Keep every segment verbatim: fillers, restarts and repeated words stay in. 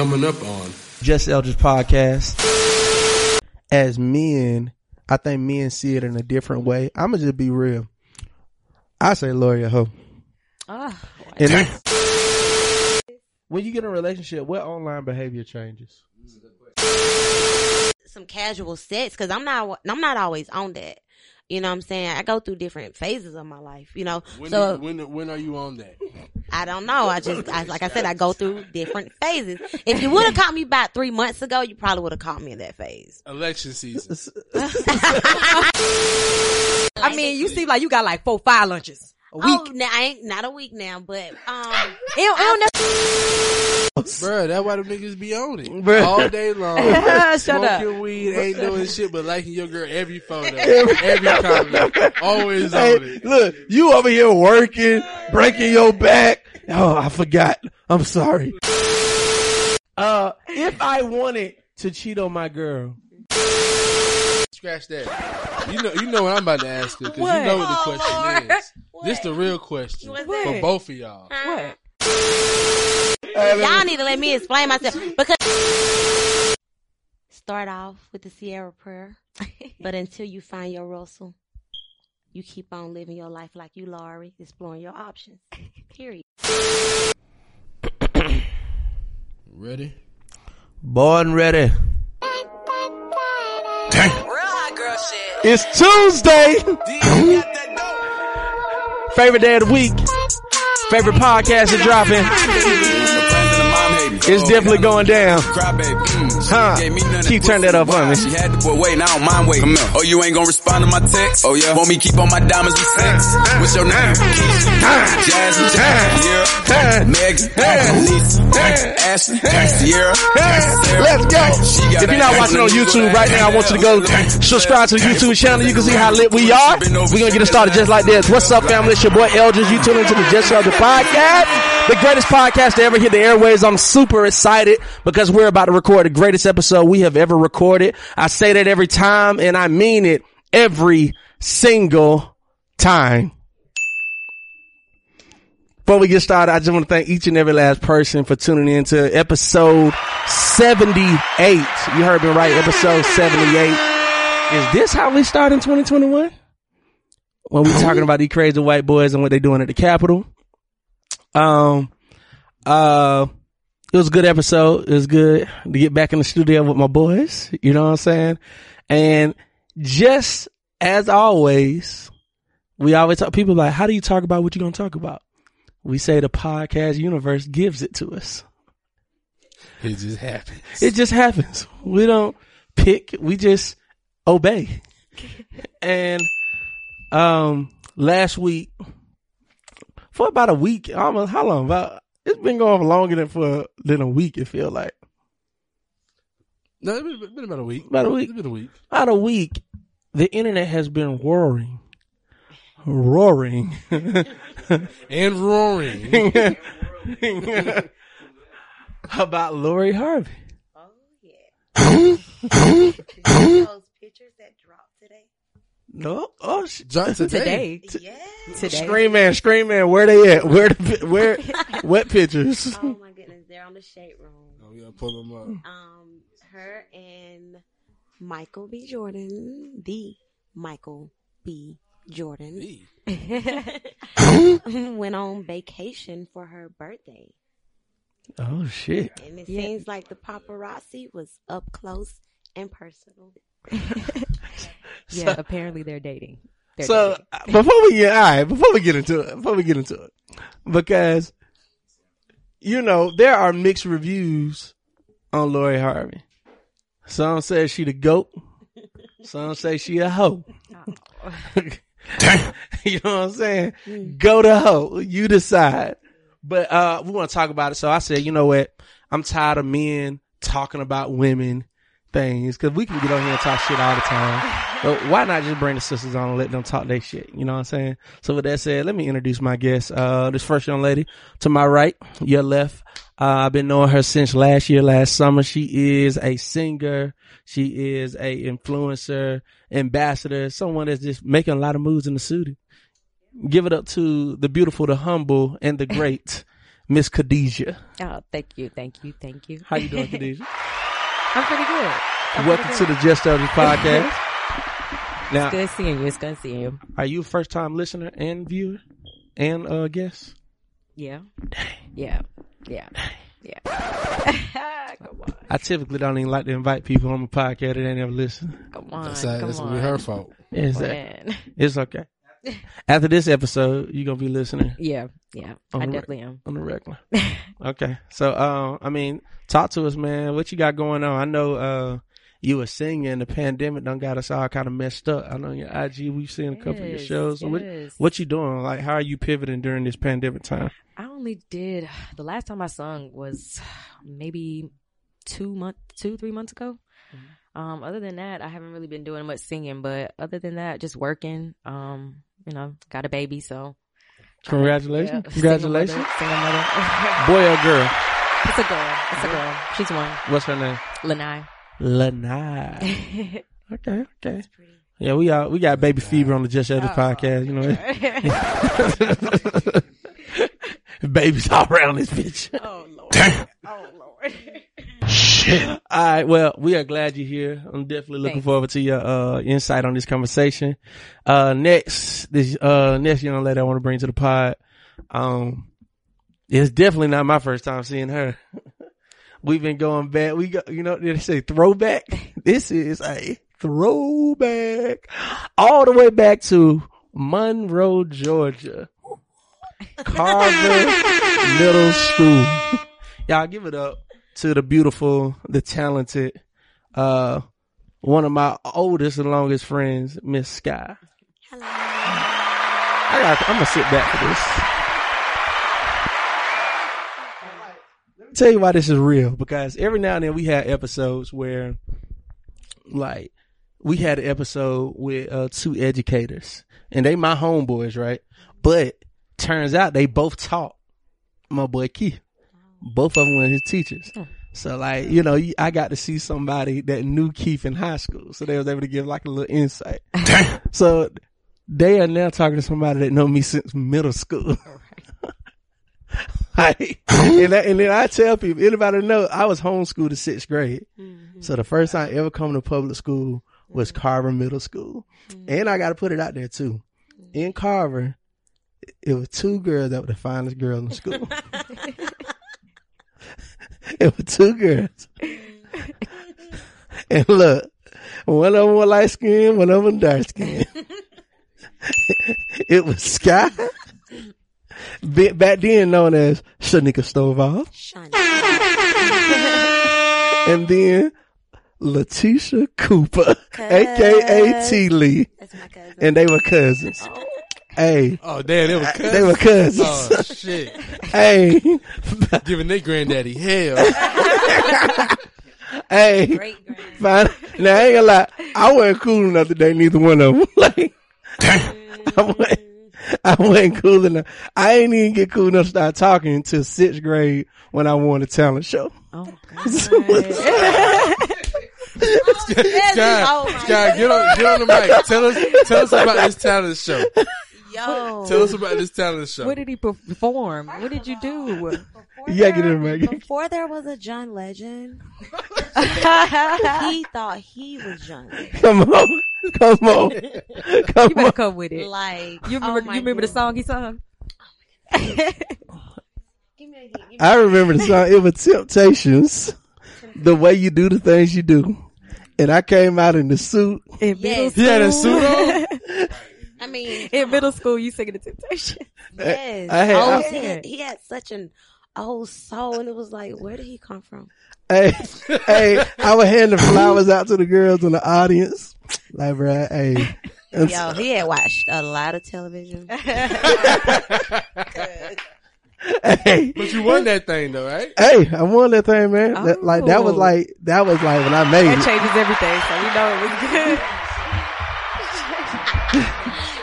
coming up on Jess Elders podcast. As men, I think men see it in a different way. I'ma just be real. I say Lori a hoe. Ah, and I, when you get in a relationship, what online behavior changes? Some casual sex, because I'm not I'm not always on that. You know what I'm saying? I go through different phases of my life, you know. When so you, when when are you on that? I don't know. I just I, like I said, I go through different phases. If you would have caught me about three months ago, you probably would have caught me in that phase. Election season. I mean, you seem like you got like four five lunches a week. Oh, now I ain't not a week now, but um, it'll, it'll never. Bruh, that's why the niggas be on it. Bruh. All day long. Shut smoking up. Smoking weed, ain't doing shit but liking your girl every photo, every comment. Always hey, on it. Look, you over here working, breaking your back. Oh, I forgot. I'm sorry. Uh, if I wanted to cheat on my girl. Scratch that. You know, you know what I'm about to ask you, because you know what the question oh, is. What? This the real question what? For both of y'all. What? Y'all need to let me explain myself, because start off with the Sierra prayer, but until you find your Russell, you keep on living your life like you Lori, exploring your options. Period. Ready? Born ready. Dang. Real hot girl shit. It's Tuesday. Favorite day of the week. Favorite podcast is dropping. It's definitely going down. Huh? Keep turning that up on me. She had the boy waiting. I don't mind waiting. Oh, you ain't gonna respond to my text. Oh yeah. Want me keep on my diamonds and sex? What's your name? Jasmine. Yeah. Meg. Ashley. Sierra. Let's go. If you're not watching on YouTube right now, I want you to go subscribe to the YouTube channel. You can see how lit we are. We're gonna get it started just like this. What's up, family? It's your boy Eldridge. You tuning into the Jess Elders podcast, the greatest podcast to ever hit the airwaves. I'm super. Super excited because we're about to record the greatest episode we have ever recorded. I say that every time, and I mean it every single time. Before we get started, I just want to thank each and every last person for tuning in to episode seventy-eight. You heard me right, episode seventy-eight. Is this how we start in twenty twenty-one? When we're talking about these crazy white boys and what they're doing at the Capitol. Um, uh, It was a good episode. It was good to get back in the studio with my boys. You know what I'm saying? And just as always, we always talk, people like, how do you talk about what you're going to talk about? We say the podcast universe gives it to us. It just happens. It just happens. We don't pick. We just obey. And, um, last week, for about a week, almost, how long? About, It's been going longer than for than a week, it feel like. No, it's been, been about a week. About a week. It's been a week. About a week, the internet has been roaring. Roaring. And roaring. About Lori Harvey. Oh, yeah. Did you see those pictures that dropped today? No, oh, sh- John, today, today, yeah, today. Scream man, scream man, where they at? Where, the, where, what pictures? Oh my goodness, they're on the shade room. Oh yeah, pull them up. Um, her and Michael B. Jordan, the Michael B. Jordan, went on vacation for her birthday. Oh shit! And it yeah. seems like the paparazzi was up close and personal. Yeah, so, apparently they're dating. They're so dating. before we get, all right, before we get into it, before we get into it, because you know there are mixed reviews on Lori Harvey. Some say she the goat. Some say she a hoe. Oh. You know what I'm saying? Mm. Go to hoe. You decide. But uh, we want to talk about it. So I said, you know what? I'm tired of men talking about women. Things, because we can get on here and talk shit all the time, but why not just bring the sisters on and let them talk their shit? You know what I'm saying? So with that said, let me introduce my guest. Uh, this first young lady to my right, your left. Uh, I've been knowing her since last year, last summer. She is a singer. She is a influencer, ambassador, someone that's just making a lot of moves in the city. Give it up to the beautiful, the humble, and the great Miss Khadija. Oh, thank you, thank you, thank you. How you doing, Khadija? I'm pretty good. I'm Welcome pretty good. to the Jess Elders podcast. Now, it's good seeing you. It's good seeing you. Are you a first time listener and viewer and uh, guest? Yeah. Dang. Yeah. Yeah. Dang. Yeah. Come on. I typically don't even like to invite people on the podcast that ain't ever listened. Come on. That's, come that's on. gonna be her fault. Exactly. It's okay. After this episode, you gonna be listening. Yeah, yeah, I definitely am on the regular. Okay, so um, I mean, talk to us, man. What you got going on? I know uh, you were singing. The pandemic done got us all kind of messed up. I know your I G. We've seen a couple yes, of your shows. Yes. So what, what you doing? Like, how are you pivoting during this pandemic time? I only did the last time I sung was maybe two month, two three months ago. Mm-hmm. Um, other than that, I haven't really been doing much singing. But other than that, just working. Um. You know, got a baby, so. Congratulations. Yeah. Congratulations. Single mother, single mother. Boy or girl? It's a girl. It's a girl. She's one. What's her name? Lanai. Lanai. Okay, okay. Yeah, we uh, we got baby fever on the Just Elders oh, podcast, you know. Babies all around this bitch. Oh, Lord. Damn. Oh, Lord. Shit. All right. Well, we are glad you're here. I'm definitely looking Thanks. forward to your uh, insight on this conversation. Uh, next, this uh, next young lady I want to bring to the pod. Um, it's definitely not my first time seeing her. We've been going back. We go, you know, they say throwback. This is a throwback all the way back to Monroe, Georgia, Carver Middle School. Y'all give it up to the beautiful, the talented, uh, one of my oldest and longest friends, Miss Sky. Hello. I gotta, I'm gonna sit back for this. Right. Let me tell you why this is real, because every now and then we had episodes where, like, we had an episode with uh, two educators, and they my homeboys, right? But turns out they both taught my boy Keith. Both of them were his teachers. Oh. So, like, you know, I got to see somebody that knew Keith in high school. So they was able to give, like, a little insight. So they are now talking to somebody that know me since middle school. Like, and, I, and then I tell people, anybody know, I was homeschooled to sixth grade. Mm-hmm. So the first time I ever come to public school was Carver Middle School. Mm-hmm. And I got to put it out there, too. In Carver, it was two girls that were the finest girls in school. It was two girls. And look, one of them was light skinned, one of them dark skinned. It was Sky, back then known as Shanika Stovall. And then Letitia Cooper, a k a. T. Lee. That's my cousin. And they were cousins. Oh. Hey. Oh, damn, they were cousins. They were cousins. Oh, shit. Hey. Giving their granddaddy hell. Hey. Great granddaddy. Now, I ain't gonna lie. I wasn't cool enough today, neither one of them. Like, I wasn't, I wasn't cool enough. I ain't even get cool enough to start talking until sixth grade when I won a talent show. Oh, God. Oh, Sky, oh Sky, get on, get on the mic. Tell us, tell us about this talent show. Yo, tell us about this talent show. What did he perform? What did you do? Yeah, get in the mic. Before there was a John Legend, he thought he was John Legend. Come on, come on, come you better on. Come with it. Like you remember, oh you remember the song he sung. Give me a hint, give me I remember the song. It was Temptations. The way you do the things you do. And I came out in the suit. In yes. He had a suit on. I mean, in middle school, you singing the Temptations. Yes. I had, oh, I, he, had, he had such an old soul, and it was like, where did he come from? Hey, hey, I would hand the flowers out to the girls in the audience. Like, bro, hey. Yo, so, he had watched a lot of television. Good. Hey. But you won that thing though, right? Hey, I won that thing, man. Oh. That, like that was like that was like when I made that it. That changes everything, so we know it was good.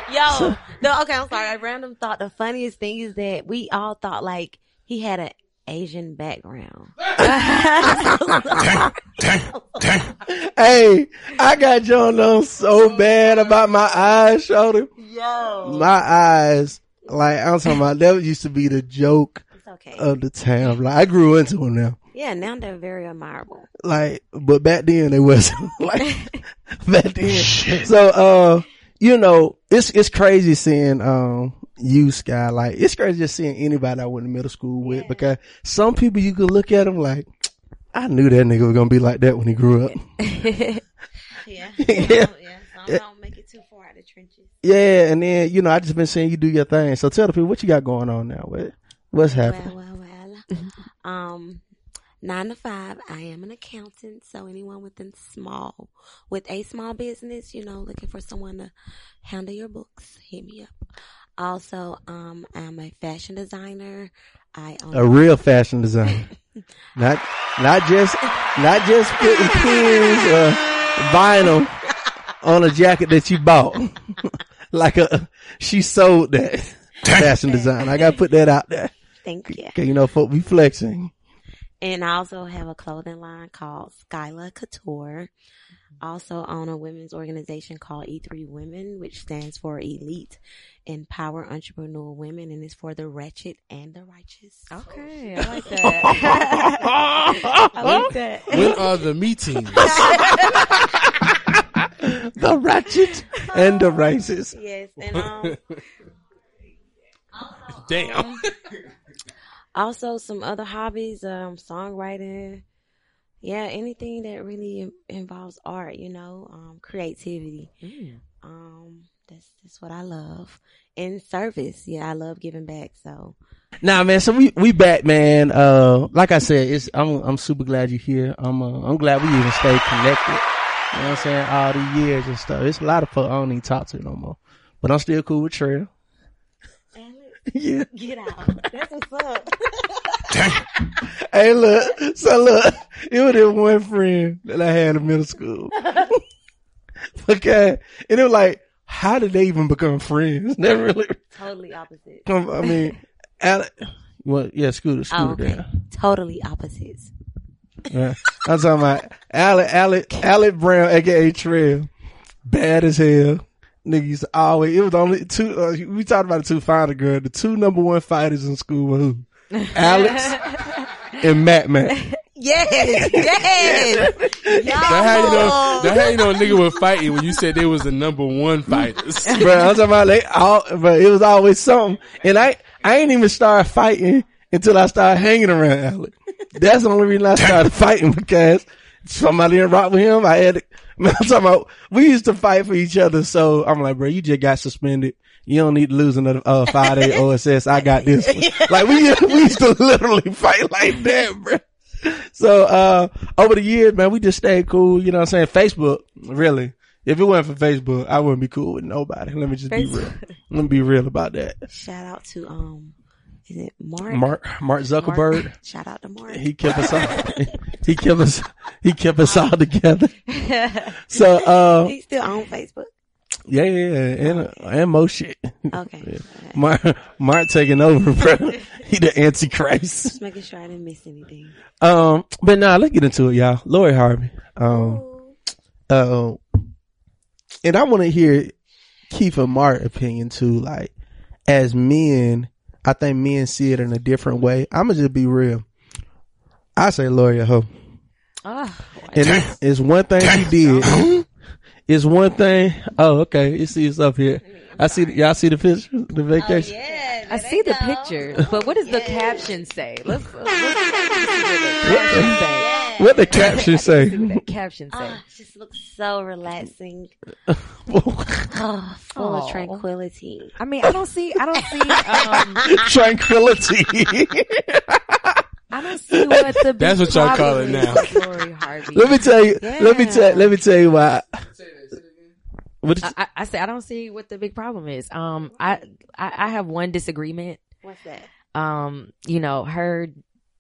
Yo, no, okay, I'm sorry. I random thought the funniest thing is that we all thought like he had an Asian background. Hey, I got John on so bad about my eyes, shoulder. Yo, my eyes. Like, I'm talking about, that used to be the joke okay. of the town. Like I grew into them now. Yeah, now they're very admirable. Like, but back then they wasn't. Like back then. So, uh, you know, it's it's crazy seeing um you, Sky. Like it's crazy just seeing anybody I went to middle school with yeah. because some people you could look at them like, I knew that nigga was gonna be like that when he grew up. yeah. yeah. yeah. I don't make it too far out of trenches. Yeah, and then, you know, I just been seeing you do your thing. So tell the people what you got going on now. What, what's happening? Well, well, well. um, nine to five. I am an accountant. So anyone within small, with a small business, you know, looking for someone to handle your books, hit me up. Also, um, I'm a fashion designer. I own a real fashion designer. not, not just, not just putting pins or vinyl on a jacket that you bought. Like a, she sold that fashion design. I got to put that out there. Thank you. Cause you know, folk be flexing. And I also have a clothing line called Skyla Couture. Also own a women's organization called E three Women, which stands for Elite Empower Entrepreneurial Women, and is for the wretched and the righteous. Okay, I like that. I like that. When are the meetings? The ratchet and the races. Yes, and um, also, damn. Um, also, some other hobbies, um, songwriting. Yeah, anything that really involves art, you know, um, creativity. Mm. Um, that's that's what I love. And service, yeah, I love giving back. So, nah, man. So we we back, man. Uh, like I said, it's I'm I'm super glad you're here. I'm uh, I'm glad we even stayed connected. You know what I'm saying? All the years and stuff. It's a lot of folk I don't even talk to no more. But I'm still cool with Trey. Yeah. Get out. That's what's up. Hey, look. So, look. It was this one friend that I had in middle school. Okay. And it was like, how did they even become friends? They really. Totally opposite. I mean, Alec, well, yeah, scooter, scooter oh, okay. down. Totally opposites. Yeah. I'm talking about Alec, Alec, Alec Brown, aka Trail, bad as hell. Nigga used to always. It was only two. Uh, we talked about the two fighter girl. The two number one fighters in school were who? Alex and Matt Matt. Yes, yes. Y'all that how you know. That how you know a nigga was fighting when you said they was the number one fighters. Bro, I'm talking about they all. But it was always something. And I, I ain't even started fighting until I started hanging around Alex. That's the only reason I started fighting, because somebody didn't rock with him. I had to, I'm talking about, we used to fight for each other. So I'm like, bro, you just got suspended. You don't need to lose another uh, five day O S S. I got this one. Like we, we used to literally fight like that, bro. So, uh, over the years, man, we just stayed cool. You know what I'm saying? Facebook, really. If it wasn't for Facebook, I wouldn't be cool with nobody. Let me just Facebook. be real. Let me be real about that. Shout out to, um, Is it Mark? Mark, Mark Zuckerberg. Mark. Shout out to Mark. He kept us all, he kept us, he kept us all together. So, uh. He's still on Facebook. Yeah, yeah, yeah. And, okay. uh, and Mo shit. Okay. Yeah. Mark, Mark taking over, bro. He the Antichrist. Just making sure I didn't miss anything. Um, but nah, let's get into it, y'all. Lori Harvey. Um, uh, and I want to hear Keith and Mark's opinion too. Like, as men, I think men see it in a different way. I'ma just be real. I say Lori a hoe. Oh, and it's, it's one thing she did. It's one thing. Oh, okay. You see us up here. I'm I see. Sorry. Y'all see the picture, the vacation. Oh, yeah, I see go. the picture, but what does yeah. the caption say? Let's. Uh, let's, let's see what the caption say. What the caption say? The caption say. Oh, just looks so relaxing. Oh, full Aww. of tranquility. I mean, I don't see. I don't see. Um, tranquility. I don't see what the. That's what y'all call it now. Lori Harvey. Let me tell you. Yeah. Let me tell. Let me tell you why. What I, I, I say I don't see what the big problem is. Um, I, I I have one disagreement. What's that? Um, you know her.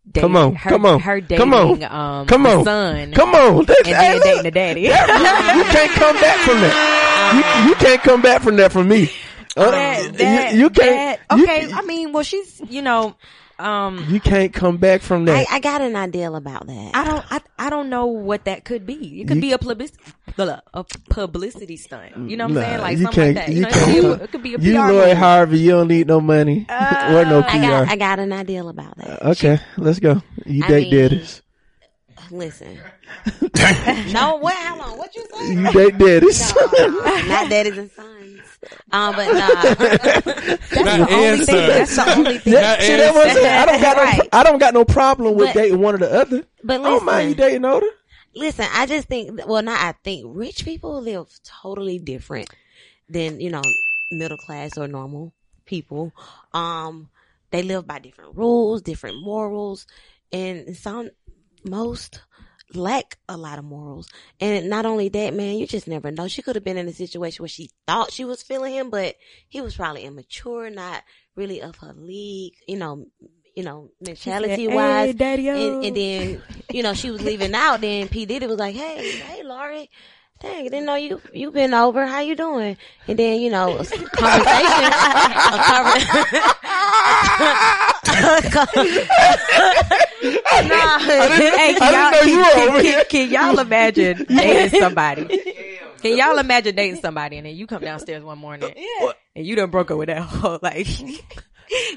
Dating, come on, her, come on, her dating, come on, um, come on, son, come on, that's, and then dating the daddy. You, you can't come back from that. Um, you, you can't come back from that from me. Uh, that, that, you, you can't. That, okay, you, I mean, well, she's, you know, Um, you can't come back from that. I, I got an idea about that. I don't. I, I don't know what that could be. It could you, be a publicity, a publicity stunt. You know what nah, I'm saying? Like something like that. You, you know, can't, it could be a P R. You, Lori Harvey, you don't need no money uh, or no P R. I got, I got an idea about that. Uh, okay, let's go. You I date daddies. Listen. No, what? How long? What you saying? You date daddies. No, no, not daddies and sons. Um, but nah. That's the only thing. That's the only thing. See, that was it. I don't got right. no. I don't got no problem with but, dating one or the other. But listen, I don't mind you dating older. Listen, I just think. Well, not. I think rich people live totally different than, you know, middle class or normal people. Um, they live by different rules, different morals, and some. Most lack a lot of morals. And not only that, man, you just never know. She could have been in a situation where she thought she was feeling him, but he was probably immature, not really of her league, you know, you know, mentality wise. Hey, and, and then, you know, she was leaving out. Then P. Diddy was like, Hey, hey, Lori. Dang, didn't know you, you been over. How you doing? And then, you know, a conversation. a conversation nah, hey, can y'all, know you can, over can, here. Can, can y'all imagine dating somebody? Can y'all imagine dating somebody and then you come downstairs one morning yeah. and you done broke up with that whole, like,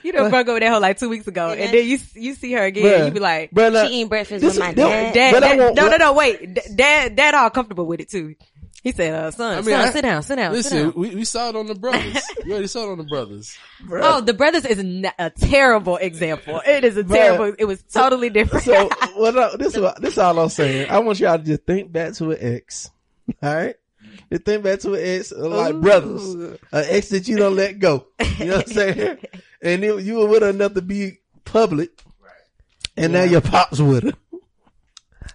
you done broke up with that whole like two weeks ago, and then you you see her again. Bruh, you be like, Bruh, she eating breakfast with my dad. dad, dad, dad no, no, no, wait, dad, dad, all comfortable with it too. He said, uh, "Son, I mean, son I, sit down, sit down." Listen, sit down. We, we saw it on the brothers. We already saw it on the brothers. Bruh. Oh, the brothers is not a terrible example. It is a Bruh. terrible. It was totally different. So, well, no, this is this is all I'm saying. I want y'all to just think back to an ex. All right. They think back to an ex, like Ooh. brothers, an ex that you don't let go. You know what I'm saying? And it, you were with her enough to be public, right. and yeah. now your pops with her.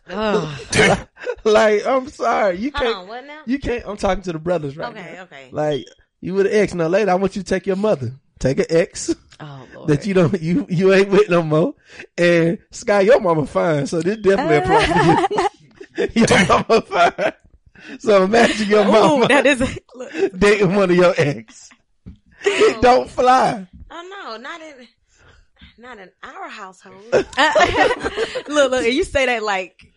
Oh. Like, I'm sorry, you can't. Hold on, what now? You can't. I'm talking to the brothers right okay, now. Okay, okay. Like, you with an ex. Now later, I want you to take your mother, take an ex oh, Lord. that you don't, you you ain't with no more. And Sky, your mama fine, so this definitely a problem for you. Your mama fine. So imagine your mama Ooh, that is a, dating one of your ex. It don't fly. Oh no, not in, not in our household. look, look, you say that like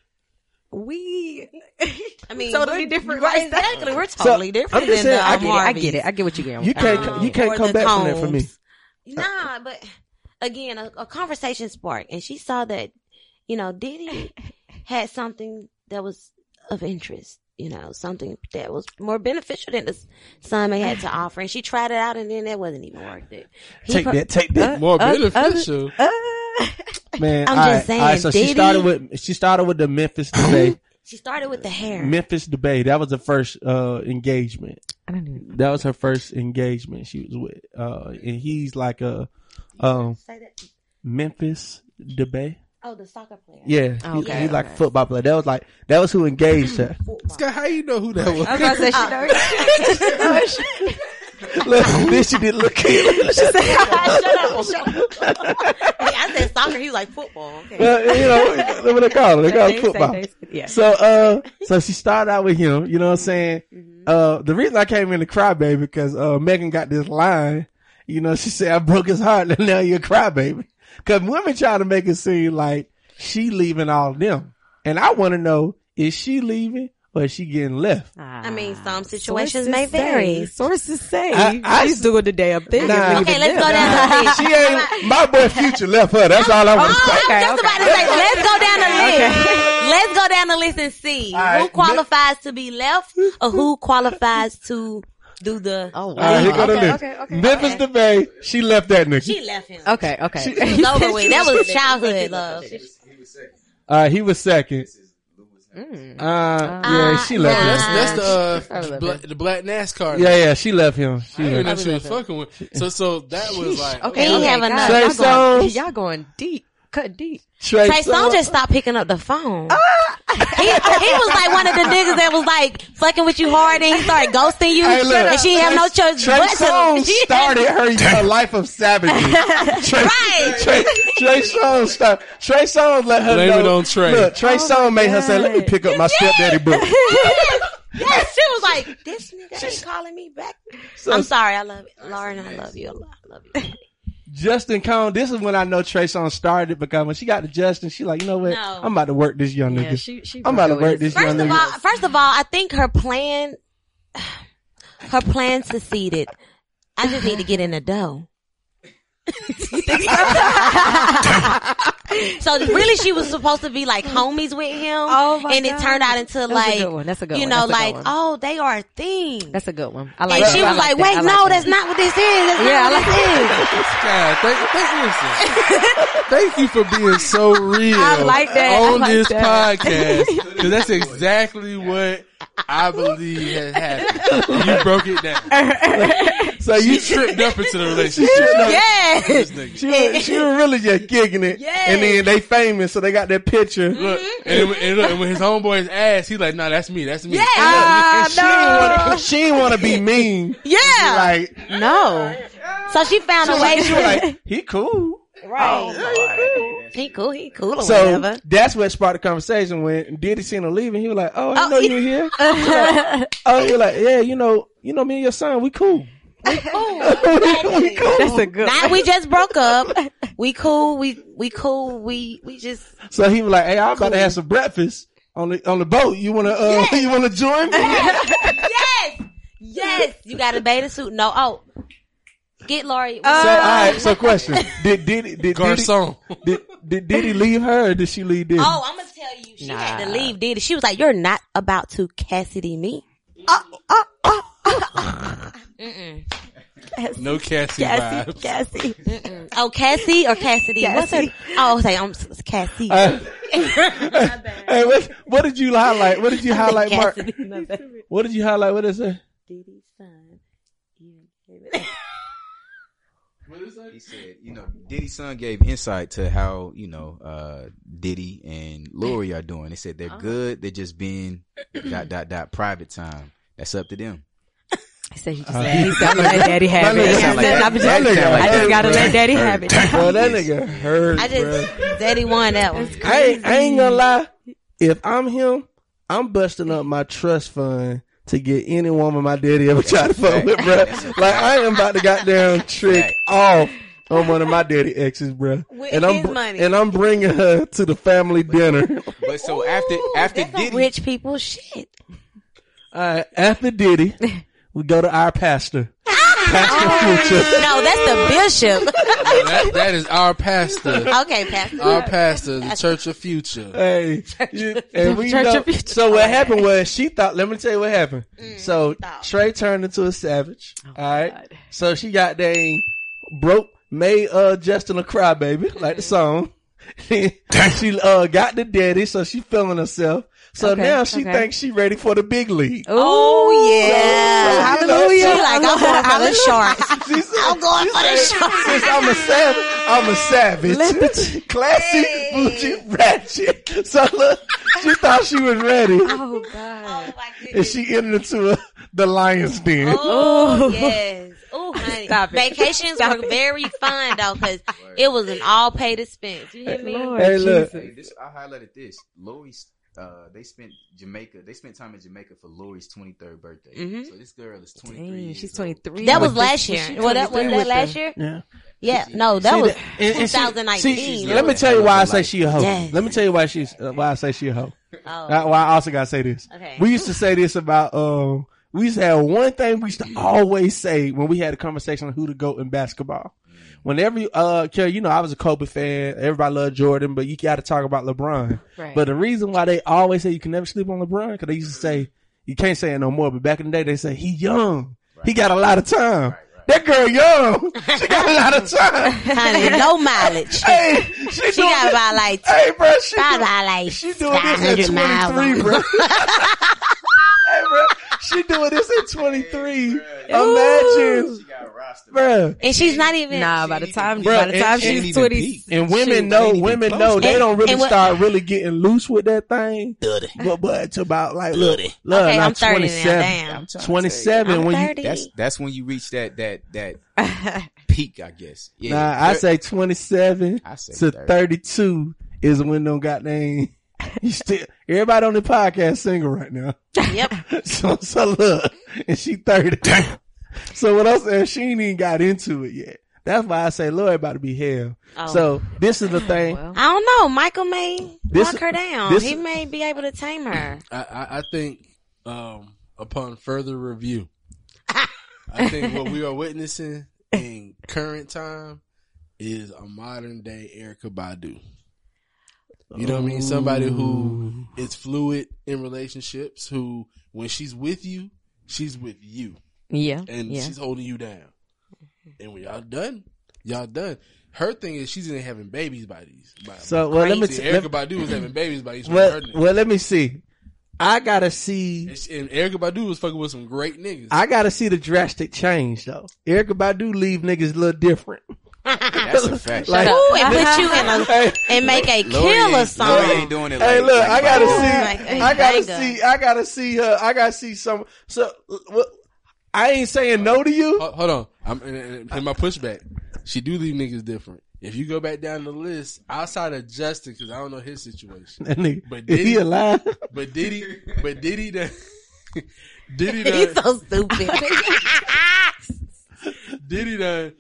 we. I mean, totally different, right? Exactly, we're totally so, different. I'm just saying, I get, I get it. I get what you get. You can't, um, you can't come back Combs. from that for me. Nah, but again, a, a conversation sparked, and she saw that, you know, Diddy had something that was of interest. You know, something that was more beneficial than the son may had to offer. And she tried it out, and then that wasn't even worth it. He take pro- that, take that. Uh, more uh, beneficial. Uh, uh, Man, I'm all just right, saying. All right, so Diddy, she started with, she started with the Memphis Depay. She started with the hair. Memphis Depay. That was the first, uh, engagement. I don't even know. That was her first engagement she was with. Uh, and he's like a, um, say that. Memphis Depay. Oh, the soccer player. Yeah, oh, okay. he, he like a okay. football player. That was like that was who engaged her. Sky, how you know who that was? I was gonna say she knows. Look, then she didn't look at him. She said, oh, "Shut up, shut up." Hey, I said soccer. He was like football. Okay. Well, you know that's what they call it. They call it football. They, yeah. So, uh, so she started out with him. You know what I'm saying? Mm-hmm. Uh, the reason I came in to cry, baby, because uh, Megan got this line. You know, she said, "I broke his heart, and now you're a crybaby." Cause women try to make it seem like she leaving all of them. And I want to know, is she leaving or is she getting left? I mean, some situations Sources may vary. Say. Sources say. I, I She's doing the damn thing. Nah. Okay, let's them. go down the list. She ain't, my boy Future left her. That's all I want to oh, say. Okay, I was just okay. about to say, let's go down the list. Okay. Let's go down the list and see right. who qualifies to be left or who qualifies to do the oh wow uh, here go okay, the list. Okay, okay, Memphis okay. Debate, she left that nigga. She left him. Okay, okay. She, it was over with. That was childhood love. He was, he was second. Uh, he was second. Mm. Uh, uh, yeah, she left. Nah. Him. That's, that's the uh, black, the black NASCAR. Yeah, yeah, she left him. She I didn't know she was him. fucking with. So, so that was like okay. okay. Have enough. Trey Songz, y'all going deep, cut deep. Trey Songz just stopped picking up the phone. He, he was like one of the niggas that was like fucking with you hard, and he started ghosting you, hey, look, and she didn't have no choice. Trey Songz started her, her life of savagery. Trey, right? Trey, Trey Songz started. Trey Songz let her blame know. Blame it on Trey. Look, Trey oh Songz made God. her say, "Let me pick up you my did. stepdaddy book." Yes. yes, she was like, "This nigga ain't calling me back." So, I'm sorry. I love it, Lauren. I love you a lot. I love you. Justin Combs, this is when I know Trey Songz started, because when she got to Justin, she like, you know what? No. I'm about to work this young yeah, nigga. She, she I'm about to work this first young of nigga. All, first of all, I think her plan, her plan succeeded. I just need to get in the dough. So really, she was supposed to be like homies with him, oh my and it God. Turned out into that's like, a good one. That's a good you know, one. Like oh, they are a thing. That's a good one. I like. And that. She was like, like "Wait, like no, that. that's not what this is. That's yeah, not I like this. Thank, thank you for being so real. I like that on like this that. podcast, because that's exactly what I believe has happened. You broke it down. So you tripped up into the relationship. Yeah. She, she was really just kicking it. Yeah. And then they famous, so they got that picture. Mm-hmm. Look, and, and look, and when his homeboy's ass, he's like, nah, that's me, that's me. Yeah. Uh, she no. Didn't wanna, she didn't want to be mean. Yeah. Like, no. So she found she a way. Like, she was like, he cool. Right. Oh, yeah, he cool. He cool. Or so whatever. That's what sparked the conversation when Diddy seen her leaving. He was like, oh, I oh, know you here. Like, oh, you're like, yeah, you know, you know me and your son, we cool. We cool. we cool. That's a good Now one. We just broke up. We cool. We we cool. We we just. So he was like, "Hey, I'm cool. about to have some breakfast on the on the boat. You wanna uh, yes. you wanna join me?" Yes. yes, yes. You got a bathing suit? No. Oh, get Lori. Uh, so all right. So question: Did did did did, Garcon. did did did he leave her? Or did she leave Diddy? Oh, I'm gonna tell you, she nah. had to leave Diddy. She was like, "You're not about to Cassidy me." Oh oh oh. oh. Mm-mm. Cassie. No Cassie Cassie, vibes. Cassie. Mm-mm. Oh, Cassie or Cassidy? Cassie. What's her? Oh, say I'm Cassie. Uh, hey, what, what did you highlight? What did you highlight, Mark? What did you highlight? What is it? Diddy's son. What is that? He said, you know, Diddy's son gave insight to how, you know, uh, Diddy and Lori are doing. They said they're oh. good. They're just being dot dot dot private time. That's up to them. He said, you just, uh, he said, I'm gonna let daddy have it. Just, like, I just, like, just gotta let daddy hurt. have it. Well, that nigga hurt, I just, bro. Daddy won that one. I, I ain't gonna lie. If I'm him, I'm busting up my trust fund to get any woman my daddy ever tried to fuck with, bro. Like, I am about to goddamn trick off on one of my daddy exes, bro. With and his I'm, money. And I'm bringing her to the family dinner. But so Ooh, after, after Diddy. Rich people shit. Uh, after Diddy. We go to our pastor. Pastor Future. No, that's the bishop. No, that, that is our pastor. Okay, pastor. Our pastor, the Church of Future. Hey, you, and we Church know, of Future. So what happened was she thought. Let me tell you what happened. Mm, so thought. Trey turned into a savage. Oh, all right. God. So she got dang broke, made uh Justin a crybaby, mm-hmm. like the song. She uh got the daddy, so she feeling herself. So okay, now she okay. thinks she ready for the big league. Oh yeah. So, so, hallelujah. Know, she like, I'm going for the shorts. She's, I'm going for the shorts. Since I'm a savage, I'm a savage. Classy, bougie, ratchet. So look, she thought she was ready. Oh God. Oh, and she entered into a, the lion's den. Oh, yes. Oh, honey. Stop Vacations Stop were it. very fun though, because it was an all pay expense. You hear me? Lord, hey, look. Hey, this, I highlighted this. Louis. Uh, they spent Jamaica. They spent time in Jamaica for Lori's twenty-third birthday. Mm-hmm. So this girl is twenty-three. Dang, years she's twenty-three. Old. That was last year. Well, that was that last year. Yeah. Yeah. No, that see, was and, and twenty nineteen. She, she, let me tell you why I say she a hoe. Yes. Let me tell you why she's uh, why I say she a hoe. Oh. Why well, I also gotta say this. Okay. We used to say this about um. We used to have one thing we used to always say when we had a conversation on who to go in basketball. Whenever, uh, you know, I was a Kobe fan. Everybody loved Jordan, but you got to talk about LeBron. Right. But the reason why they always say you can never sleep on LeBron, because they used to say, you can't say it no more. But back in the day, they say, he young. Right. He got a lot of time. Right. That girl young. She got a lot of time. Honey, no mileage. Hey, she, she got about like, hey, bro, she about, do, about like she doing this at twenty-three, bro. Hey, bro, she doing this at twenty-three. Imagine. She got rostered, bro. And she's not even. Nah, by the time, bro, by the time she she's twenty. And women know, women know, and, they don't really what, start really getting loose with that thing. Dirty. But, but to about like, look, look, okay, I'm twenty-seven. twenty-seven when you, that's, that's when you reach that, that, that peak, I guess. Yeah, nah, I say twenty-seven I say to thirty-two is when them got named. You still everybody on the podcast single right now. Yep. so, so look, and she thirty. So what I'm saying, she ain't even got into it yet. That's why I say Lori about to be hell. Oh. So this is the thing. Well, I don't know. Michael may this, knock her down. This, he may be able to tame her. I, I, I think um, upon further review, I think what we are witnessing in current time is a modern day Erykah Badu. You know what I mean? Somebody who is fluid in relationships, who when she's with you, she's with you. Yeah. And yeah. she's holding you down. And when y'all done, y'all done. Her thing is she's in having babies by these. By, so, well, let me see. T- Erykah Badu is having babies by these. Well, well, let me see. I gotta see. And, and Erykah Badu was fucking with some great niggas. I gotta see the drastic change though. Erykah Badu leave niggas a little different. That's a fact. Like, ooh, and put you in a hey, and make a Lori killer song. Lori ain't doing it. Like, hey, look, like, I gotta ooh, see. Like I gotta see. I gotta see her. I gotta see some. So, well, I ain't saying no to you. Hold, hold on. I'm in, in, in my pushback. She do leave niggas different. If you go back down the list, outside of Justin, because I don't know his situation. That nigga, but Diddy, is he alive? But Diddy, but Diddy, the, Diddy, the, he's so stupid. Diddy done,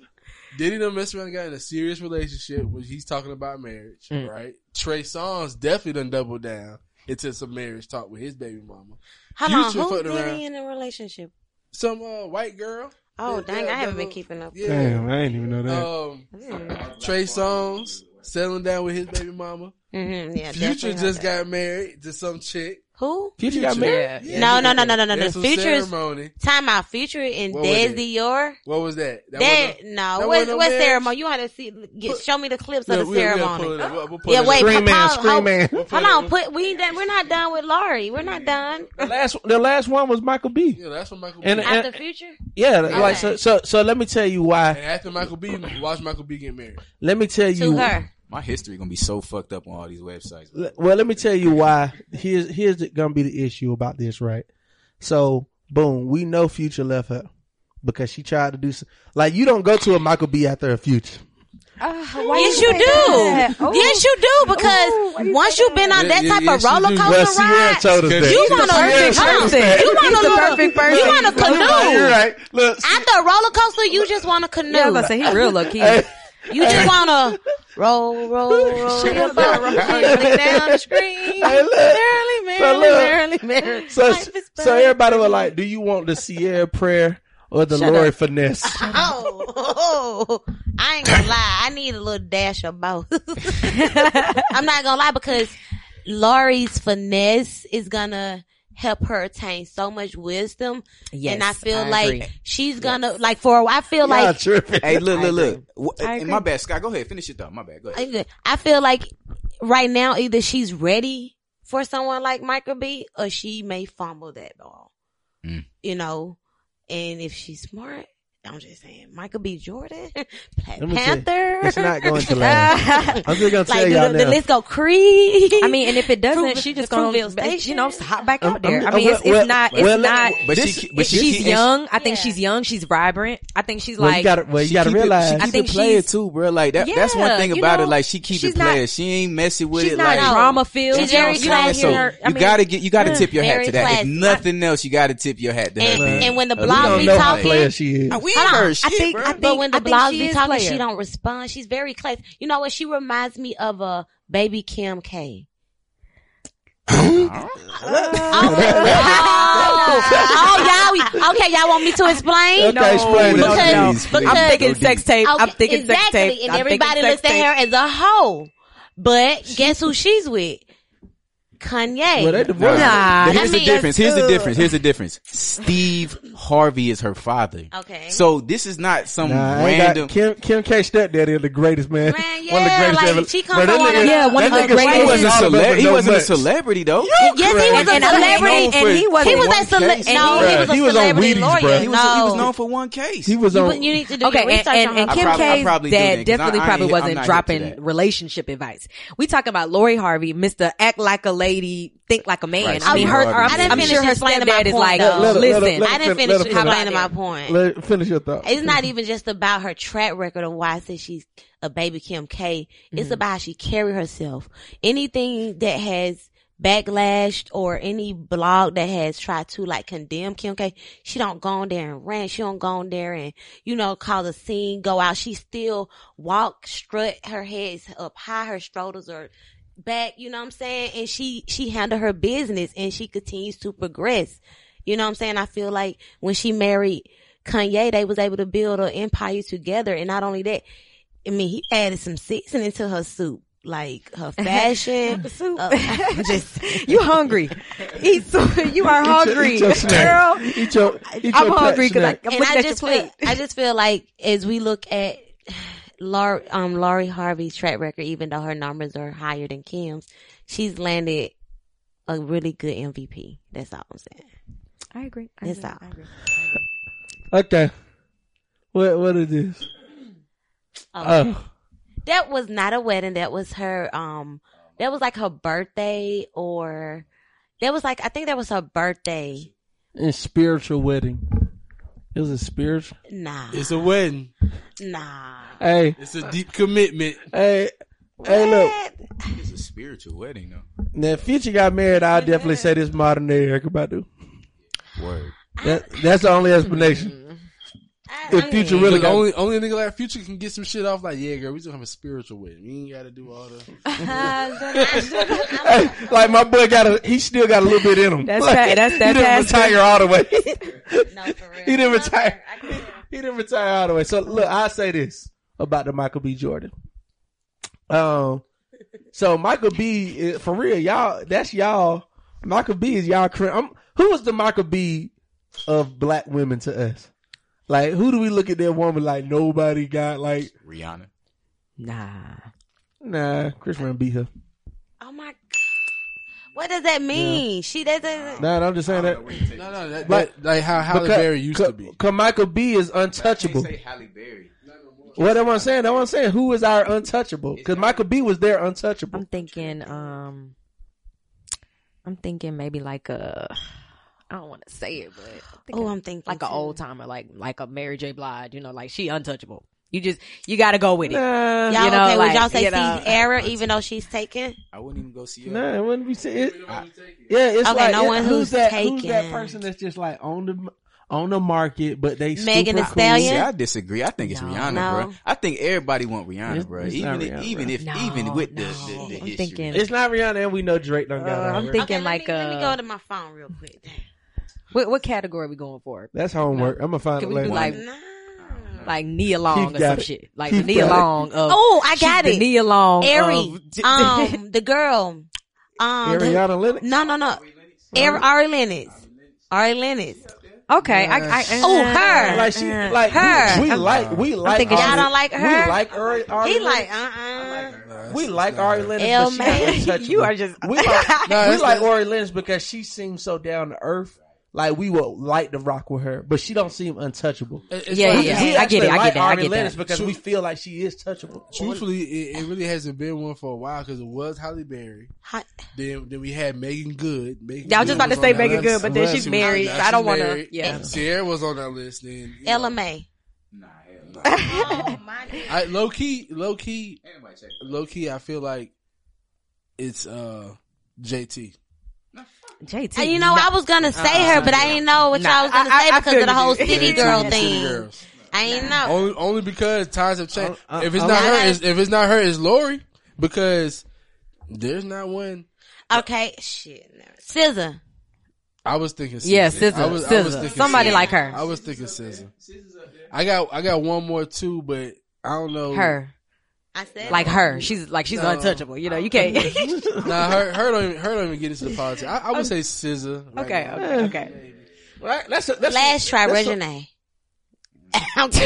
Diddy done mess around and got in a serious relationship where he's talking about marriage, mm. right? Trey Songz definitely done doubled down into some marriage talk with his baby mama. How long? Who's Diddy in a relationship? Some uh, white girl. Oh, dang, I haven't been keeping up. Yeah. Damn, I didn't even know that. Um, mm. Trey Songz settling down with his baby mama. Mm-hmm, yeah, Future just got married to some chick. Who? Future, Future got married? Yeah. No, no, no, no, no, no. There's the Future ceremony. Time out. Future and Desi Dior. What was that? that, that was a, no, that what, no what ceremony? You want to see? Get, put, show me the clips no, of the we'll, ceremony. We'll up, we'll, we'll yeah, wait. Scream man, scream man. Hold on. Put we done, we're not done with Lori. We're not done. The last, the last one was Michael B. Yeah, that's what Michael B. And, and, after Future. Yeah, okay. Like so, so. So let me tell you why. And after Michael B, watch Michael B get married. Let me tell you. To her. My history gonna be so fucked up on all these websites. Well, let me tell you why. Here's here's the, gonna be the issue about this, right? So, boom, we know Future left her because she tried to do some, like you don't go to a Michael B after a Future. Uh, yes, you, you do. Yes, you do because Ooh, you once you've been on that yeah, type yeah, of roller coaster ride, you want a you want a perfect person. You want a canoe. You're right. Look, after a roller coaster, you just want a canoe. Yeah, I was gonna say he's real lucky. Hey. You just wanna roll, roll, roll your boat, roll down the screen. Merrily, merrily, merrily, merrily. So, so everybody was like, "Do you want the Sierra prayer or the Shut Lori up. finesse?" Oh, oh, I ain't gonna lie. I need a little dash of both. I'm not gonna lie because Lori's finesse is gonna help her attain so much wisdom. Yes, and I feel I like agree. she's gonna yes. like for I feel yeah, like tripping. Hey, look, I look, look. And my bad, Sky. Go ahead, finish it though. My bad. Go ahead. I feel like right now either she's ready for someone like Michael B, or she may fumble that ball. Mm. You know, and if she's smart. I'm just saying, Michael B. Jordan, Black Panther. You, it's not going to last. I'm just gonna tell like, y'all the, now. The list go Creed. I mean, and if it doesn't, Fruit, she just gonna, back, you know, hop back um, out there. Um, I mean, well, it's, it's well, not, it's well, not. But this, she, but she, she's she, young. She, I think yeah. she's young. She's vibrant. I think she's like. Well, you gotta, well, you gotta realize, it, she keep it player too, bro. Like that. Yeah, that's one thing about know, it. Like she keep it player. She ain't messing with it. She's not drama filled. She's very classy. You gotta get, you gotta tip your hat to that. If nothing else, you gotta tip your hat to her. And when the blog be talking, she is. I think, I think, but when the blogs be talking, player. she don't respond. She's very classy. You know what? She reminds me of a baby Kim K. oh, oh, oh, y'all. Okay, y'all want me to explain? Okay, no, explain because, no, because, because I'm thinking sex tape. Okay, I'm thinking exactly, sex tape. And I'm everybody looks at her as a hoe. But she, guess who she's with? Kanye. Well, divorced. Nah, here's I mean, the difference. Here's the difference. Here's the difference. Steve Harvey is her father. Okay. So this is not some nah, random. Got, Kim, Kim K stepdaddy is the greatest man. man yeah, one of the greatest like, ever. She comes bro, on nigga, yeah, one of the greatest. He wasn't, cele- he wasn't a celebrity though. Yes, yes he was and, a celebrity, and he was. He was a celebrity. No, he was a celebrity lawyer. He was known for one case. He was on. You need to do okay, your research and, on and, and Kim K's dad definitely probably wasn't dropping relationship advice. We talking about Lori Harvey, Mister Act Like a Lady. Lady think like a man. Right, I mean, her. her I'm, I didn't I'm finish sure her stepdad is like, let, let, listen. Let, let, I didn't finish explaining my point. Let, finish your thought. It's not even just about her track record of why I said she's a baby Kim K. It's mm-hmm. about how she carry herself. Anything that has backlash or any blog that has tried to like condemn Kim K, she don't go on there and rant. She don't go on there and, you know, cause a scene, go out. She still walk, strut, her head's up high, her shoulders are back, you know what I'm saying? And she, she handled her business and she continues to progress. You know what I'm saying? I feel like when she married Kanye, they was able to build an empire together. And not only that, I mean, he added some seasoning to her soup. Like her fashion. uh, just you hungry. Eat soup. You are hungry, eat your, eat your girl. Eat your, eat I'm your hungry because I'm and I just feel, I just feel like as we look at Lori, um, Lori Harvey's track record, even though her numbers are higher than Kim's, she's landed a really good M V P. That's all I'm saying. I agree. I That's agree. all. I agree. I agree. Okay. What what is this? Oh. Okay. Uh, That was not a wedding. That was her, um, that was like her birthday or that was like, I think that was her birthday. A spiritual wedding. It was a spiritual. Nah. It's a wedding. Nah. Hey. It's a deep commitment. Hey. What? Hey, look. It's a spiritual wedding though. Now, if Future got married, I'll definitely say this modern day Erykah Badu. Word. That, that's the only explanation. I, if Future I mean, really got, only only nigga like Future can get some shit off like, yeah girl, we just have a spiritual wedding. We ain't gotta do all the hey, like my boy got a he still got a little bit in him. That's like, right. That's that. He didn't retire all the way. No, for real. He didn't retire. He didn't retire all the way. So look, I say this about the Michael B. Jordan. Um so Michael B for real, y'all that's y'all Michael B is y'all I'm, who is the Michael B of black women to us? Like, who do we look at that woman like nobody got, like... Rihanna. Nah. Nah, Chris Brown beat her. Oh, my God. What does that mean? Yeah. She doesn't... Nah, I'm just saying that. No, no, that, like, that, like how Halle Berry used to be. Because Michael B is untouchable. I can't say Halle Berry. What am I saying? That's what I'm saying. Who is our untouchable? Because Michael B was their untouchable. I'm thinking, um... I'm thinking maybe like a... I don't want to say it, but oh, I'm thinking like an old timer, like like a Mary J. Blige, you know, like she untouchable. You just you got to go with it. Nah, y'all you know, okay? Like, would y'all say see error even though she's taken? I wouldn't even go see her. Nah, it wouldn't be taken. It, yeah, it's okay, like no it, one who's, who's that? Taken. Who's that person that's just like on the on the market, but they Megan Thee Stallion? Cool. See, I disagree. I think it's no, Rihanna, no. bro. I think everybody want Rihanna, it's, bro. It's even Rihanna, even bro. if no, even with no. the, the, the I'm history, thinking, it's not Rihanna, and we know Drake done got her. I'm thinking like let me go to my phone real quick. What, what category are we going for? That's homework. No. I'm going to find it later. Like, no. like Nia Long or some it. shit. Like the Nia Long. Of, oh, I got it. Nia Long. Ari. Of, um, the girl. Um, Erykah Lennox? No, no, no. Ari, Ari Lennox. Ari Lennox. Okay. Uh, I, I, uh, oh, her. Like she, like, her. We, we like, we like. Y'all don't like her? We like Ari Lennox. He like, uh-uh. We like no. Ari Lennox, but man. She untouchable. You are just. We like, no, we like Ari Lennox because she seems so down to earth. Like we would like to rock with her, but she don't seem untouchable. It's yeah, like, yeah, yeah. I get it. I like get that. I get that. Because Truth, we feel like she is touchable. Truthfully, it, it really hasn't been one for a while because it was Halle Berry. Hot. Then, then we had Megan Good. Megan Y'all Good just about to say Megan list. Good, but then she's married. She was, so I don't want to. Yeah, Sierra was on that list. Then Ella May. Nah, Ella. Oh my God. I, low key, low key, low key. I feel like it's uh, J T. J T, and you know, nah. I was gonna say uh, her, but I didn't know what nah, y'all was gonna I, say I, because I of the whole city girl thing. City I ain't nah. know. Only, only because times have changed. Uh, uh, if it's uh, not her, it's, if it's not her, it's Lori because there's not one. Okay, shit. S Z A. I was thinking. S Z A. Yeah, S Z A. I was, S Z A. I was thinking Somebody S Z A. Like her. I was thinking S Z A. I got, I got one more too, but I don't know her. I said like her, she's like she's no, untouchable. You know, you can't. nah, her, her don't, even, her don't even get into the politics. I, I would say S Z A. Right okay, now. okay, okay. Well, that's a, that's last a, try, Regina. I'm just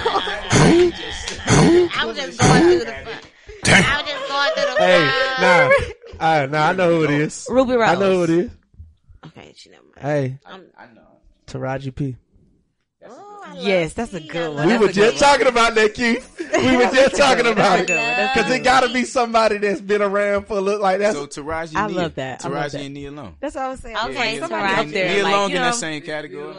going through the fun. I'm just going through the fun. Hey, nah, I, nah, I know who it is. Ruby Rose. I know who it is. Okay, she never mind. Hey, I'm, I know Taraji P. Yes, that's a good one. We that's were just talking one. about that, Keith. We were just talking about it. Because it got to be somebody that's been around for a look like that. So Taraji I love that. Taraji love that. and Nia Long. That's what I was saying. I was saying somebody up there. Nia Long like, in know, that same category.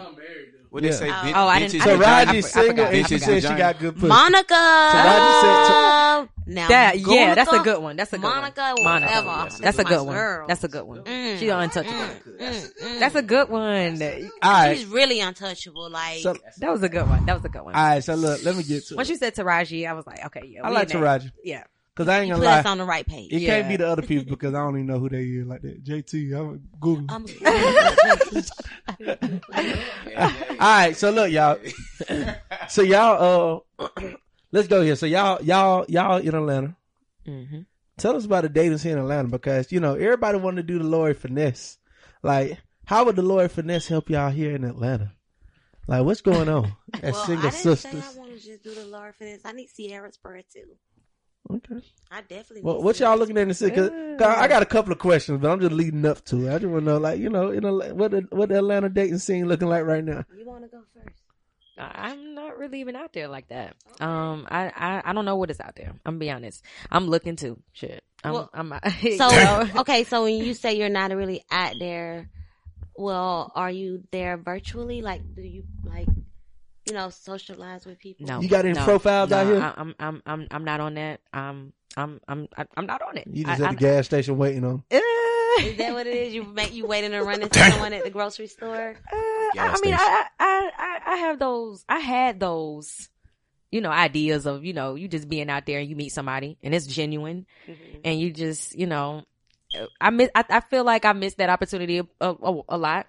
What yeah. they say? Uh, oh, I didn't. Taraji single and she said she got good pussy. Monica. Taraji said Now, that, Monica, yeah, that's a good one. That's a good Monica one. Or Monica, whatever. Yes, that's, that's a good one. Girl. That's a good one. Mm, She's untouchable. Mm, that's, mm, that's a good one. A, right. She's really untouchable. Like so, that was a good one. That was a good one. All right, so look, let me get to. Once it. You said Taraji, I was like, okay, yeah, I like Taraji. Yeah. Cause I ain't gonna lie. Put us on the right page. It yeah. can't be the other people because I don't even know who they is like that. J T, I'm Google. I'm All right, so look, y'all. So y'all, uh, let's go here. So y'all, y'all, y'all in Atlanta. Mm-hmm. Tell us about the dating here in Atlanta because you know everybody wanted to do the Lori finesse. Like, how would the Lori finesse help y'all here in Atlanta? Like, what's going on as well, single I didn't sisters? Say I want to just do the Lori finesse. I need Sierra's prayer too. Okay. I definitely. Well, what y'all looking at in the city? Cause, cause I got a couple of questions, but I'm just leading up to it. I just want to know, like, you know, in a, what the, what the Atlanta dating scene looking like right now. You want to go first? I'm not really even out there like that. Okay. Um, I, I, I don't know what is out there. I'm gonna be honest. I'm looking to shit. I'm, well, I'm out. So okay. So when you say you're not really out there, well, are you there virtually? Like, do you like? You know, socialize with people. No, you got any no, profiles no, out here? I, I'm, I'm, I'm, I'm not on that. Um, I'm, I'm, I'm not on it. You just I, at the I, gas station waiting on. Uh, is that what it is? You make you waiting to run into someone at the grocery store? Uh, I mean, I, I, I, I have those. I had those. You know, ideas of you know you just being out there and you meet somebody and it's genuine, mm-hmm. and you just you know. I miss. I, I feel like I missed that opportunity a, a, a lot,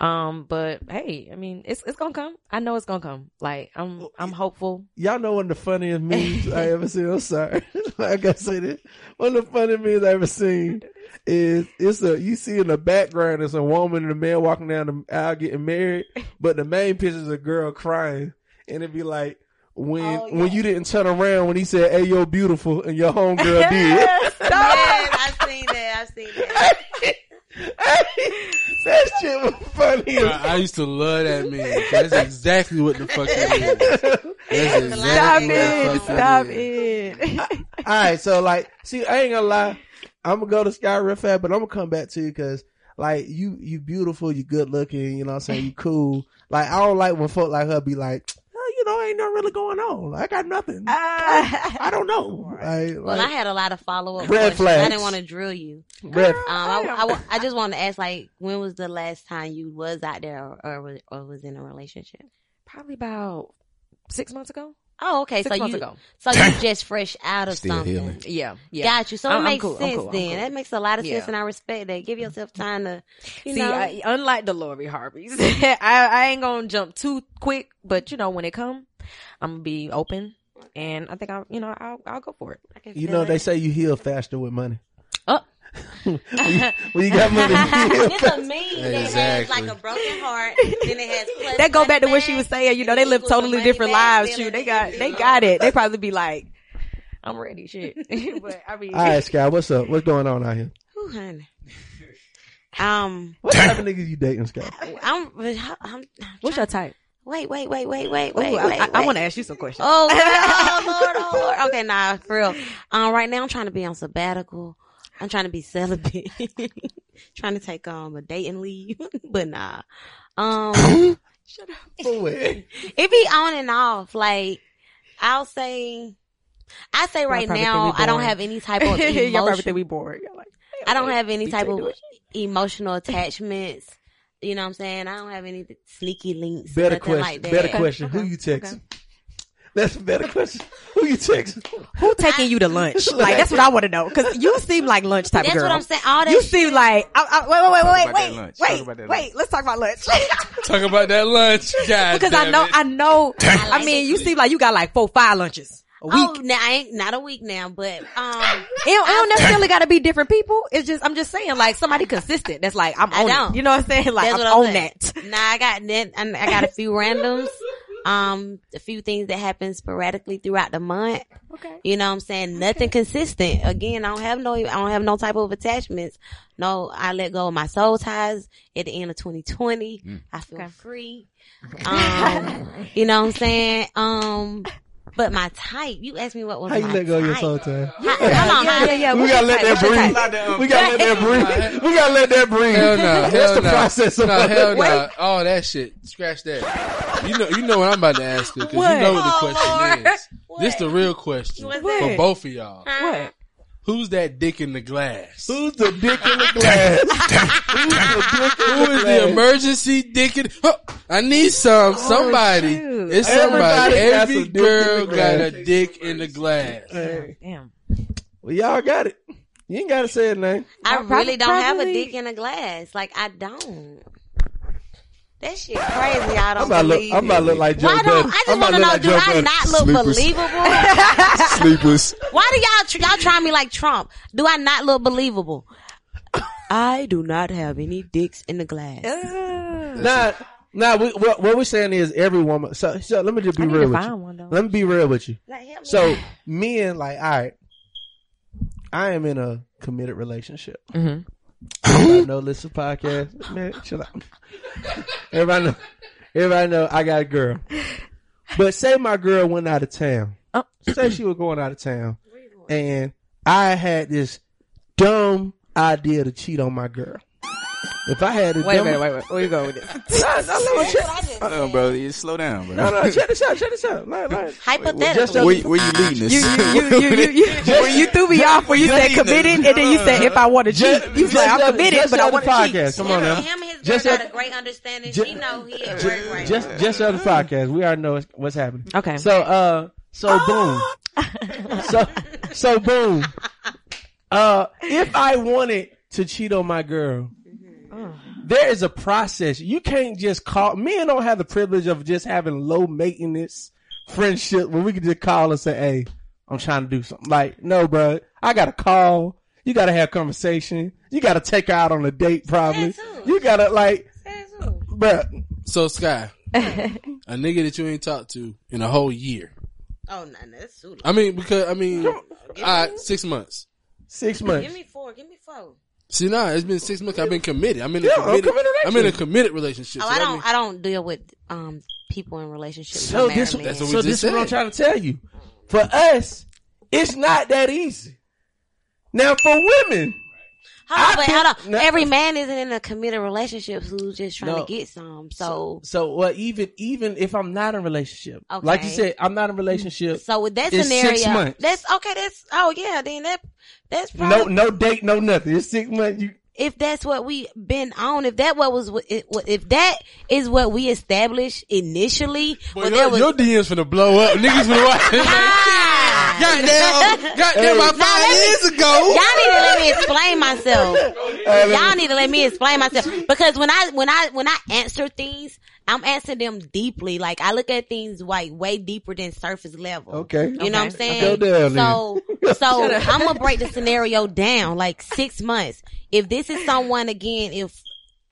um. But hey, I mean, it's it's gonna come. I know it's gonna come. Like I'm, I'm hopeful. Y'all know one of the funniest memes I ever seen. I'm sorry, I gotta say this. One of the funniest memes I ever seen is it's a you see in the background it's a woman and a man walking down the aisle getting married, but the main picture is a girl crying, and it'd be like when oh, yeah. when you didn't turn around when he said, "Hey, you're beautiful," and your homegirl did. Yes, I seen that. I've seen that. That shit was funny. I, I used to love that man. That's exactly what the fuck that is. That's exactly stop what it! Stop it! I, all right, so like, see, I ain't gonna lie. I'm gonna go to Sky real fast, but I'm gonna come back to you because, like, you you beautiful, you good looking. You know what I'm saying? You cool. Like, I don't like when folk like her be like. You know, ain't nothing really going on. I got nothing. Uh, I, I don't know. I, well, like, I had a lot of follow up questions. Flags. I didn't want to drill you. Red. Um, I, I, I just wanted to ask, like, when was the last time you was out there or or, or was in a relationship? Probably about six months ago. Oh, okay. Six so months you, ago. So you just fresh out of Still something. Healing. Yeah, yeah. Got you. So I'm, it makes cool, sense cool, then. Cool. That makes a lot of sense, yeah. and I respect that. Give yourself time to, you see, know. I, unlike the Lori Harveys, I, I ain't gonna jump too quick. But you know, when it come, I'm gonna be open, and I think I, you know, I'll, I'll go for it. You know, it. They say you heal faster with money. Oh. when, you, when you got money, you it's faster. A meme that exactly. has like a broken heart. Then it has. That go back to what she was saying. You know, they live totally different lives. Shoot, they got, they got it. They probably be like, "I'm ready." Shit. But I mean, all right, Sky, what's up? What's going on out here? Ooh, honey. Um, what type of niggas you dating, Sky? I'm. I'm, I'm what's your type? Wait, wait, wait, wait, wait, wait. Ooh, I, wait, I, I want to ask you some questions. Oh, oh Lord, oh Lord. Okay, nah, for real. Um, right now I'm trying to be on sabbatical. I'm trying to be celibate. Trying to take um a dating leave, but nah. Um, shut up. It be on and off. Like I'll say, I say right now I don't have any type of emotion. Y'all probably think we bored. Like, hey, I don't like, have any type of emotional attachments. You know what I'm saying? I don't have any sneaky links. Better question. Like that. Better question. Okay. Who you texting? Okay. That's a better question. Who you texting? Who taking I, you to lunch? Like that's what I want to know. Cause you seem like lunch type that's girl. That's what I'm saying. All that you shit. Seem like I, I, wait, wait, wait, wait, wait, wait, wait. Let's talk about lunch. Talk about that lunch, guys. Because I know, it. I know. I, like I mean, you seem like you got like four, five lunches a week. Oh, now I ain't not a week now, but um, it, it don't necessarily got to be different people. It's just I'm just saying like somebody consistent. That's like I'm on. I don't. It. You know what I'm saying? Like that's I'm on that. Nah, I got that. I got a few randoms. Um, a few things that happen sporadically throughout the month. Okay. You know what I'm saying? Nothing okay. consistent. Again, I don't have no, I don't have no type of attachments. No, I let go of my soul ties at the end of twenty twenty. Mm. I feel okay. free. Um, you know what I'm saying? Um, But my type, you asked me what was my type. How you let go of your soul time? Come on, yeah, yeah, yeah. We, we gotta let that breathe. We gotta let that breathe. We gotta let that breathe. Hell no. Nah, that's the nah. process of nah, hell no. Nah. All that shit. Scratch that. You know, you know what I'm about to ask her because you know what the question oh, is. What? This the real question what? for both of y'all. What? Who's that dick in the glass? Who's the dick in the glass? Who's the dick in the glass? Who is the emergency dick in the... Oh, I need some. Somebody. Oh, it's somebody. Everybody Every girl got a dick in the glass. Hey. Damn. Well, y'all got it. You ain't got to say it, man. I, I really probably, don't probably. have a dick in a glass. Like, I don't. That shit crazy. I don't I'm believe. Look, I'm about to look like Joe Budden. I just want to know, like do Joe I Budden. not look Sleepers. believable? Sleepers. Why do y'all, tr- y'all try me like Trump? Do I not look believable? I do not have any dicks in the glass. Uh, nah, nah, we, what, what we're saying is every woman. So, so let me just be I real with you. One, let me be real with you. Like, help me so out. men, like, all right, I am in a committed relationship. Mm-hmm. Everybody know, listen to podcast. Man, chill out. Everybody know, everybody know I got a girl. But say my girl went out of town. Oh. Say she was going out of town. And I had this dumb idea to cheat on my girl. If I had a wait dumb... Wait, wait, wait. Where you going with this? I, I check. I know, bro. You slow down, bro. No, no, check this out, check this out. Like, like, hypothetically. Where, where you leading this? You, you, you, you, you, you, you threw me off when you said committed, and then you said, if I want to cheat. You said, I'm committed, but I want to cheat. Come on now. Him and his just got a great understanding. She know he at work right now. Just on the podcast. We already know what's happening. Okay. So, uh, so boom. So, so boom. Uh, if I wanted to cheat on my girl, there is a process. You can't just call. Men don't have the privilege of just having low maintenance friendship where we can just call and say, hey, I'm trying to do something. Like, no, bro, I got to call. You got to have conversation. You got to take her out on a date probably. You got to like, bro. So, Sky, a nigga that you ain't talked to in a whole year. Oh, no, that's too long. I mean, because, I mean, all right, six months. Six months. Give me four. Give me four. See, nah, it's been six months. I've been committed. I'm in a yeah, committed. I'm, committed I'm in a committed relationship. Oh, so I don't. I, mean, I don't deal with um people in relationships. So this, that's what we so just this is what I'm trying to tell you. For us, it's not that easy. Now, for women, hold on, but hold on. Now, every man isn't in a committed relationship who's just trying no, to get some. So, so, so well, even even if I'm not in a relationship, okay. Like you said, I'm not in a relationship. So with that it's scenario, six months. That's okay. That's oh yeah. Then that. That's probably, no, no date, no nothing. It's six months. You, if that's what we been on, if that what was, if that is what we established initially, well, your, was, your D Ms finna blow up, niggas finna watch. Goddamn, goddamn, about five years ago. Y'all need to let me explain myself. Y'all need to let me explain myself because when I when I when I answer things, I'm answering them deeply. Like I look at things like way deeper than surface level. Okay, you know okay. what I'm saying. Go down, so. So I'm gonna break the scenario down like six months. If this is someone again, if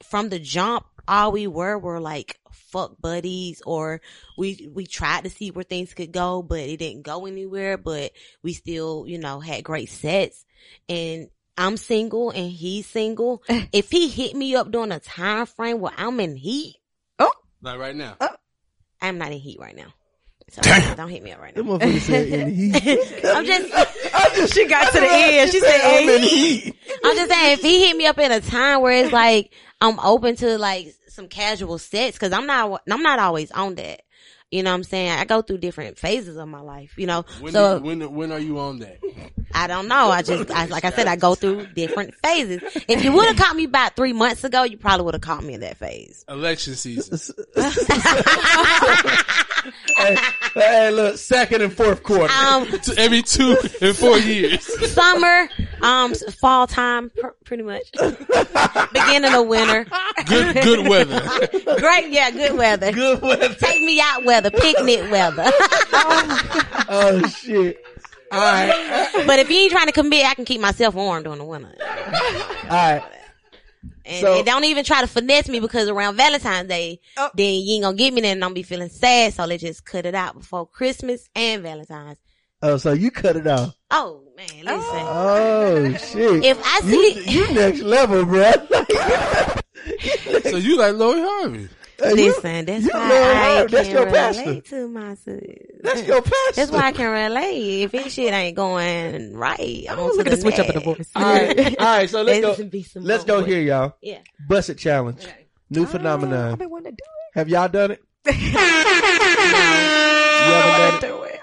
from the jump all we were were like fuck buddies, or we we tried to see where things could go, but it didn't go anywhere. But we still, you know, had great sets. And I'm single and he's single. If he hit me up during a time frame where I'm in heat, oh, like right now, oh, I'm not in heat right now. So don't hit me up right now. I'm just, I'm just. She got to the end. She said, I'm, I'm just saying, if he hit me up in a time where it's like I'm open to like some casual sets, because I'm not, I'm not always on that. You know what I'm saying? I go through different phases of my life. You know, when so is, when when are you on that? I don't know. I just I, like I said, I go through different phases. If you would have caught me about three months ago, you probably would have caught me in that phase. Election season. Hey, hey, look, second and fourth quarter. Um, every two and four years. Summer, um, fall time, pr- pretty much. Beginning of winter. Good, good weather. Great, yeah, good weather. Good weather. Take me out weather, picnic weather. oh, oh shit! All right. But if you ain't trying to commit, I can keep myself warm during the winter. All right. And, so, and don't even try to finesse me because around Valentine's Day, oh. then you ain't gonna get me that and I'm be feeling sad. So let's just cut it out before Christmas and Valentine's. Oh, so you cut it off. Oh, man. Listen. Oh, shit. If I see. You, you next level, bro. So you like Lori Harvey. Listen, that's you why I that's can relate pastor. To my sis. That's your pastor. That's why I can relate. If this shit ain't going right, I'm going to switch up in the voice. All right, all right. So let's go. Let's go here, y'all. Yeah. Bust it challenge. Okay. New oh, phenomenon. I've been wanting to do it. Have y'all done it? No.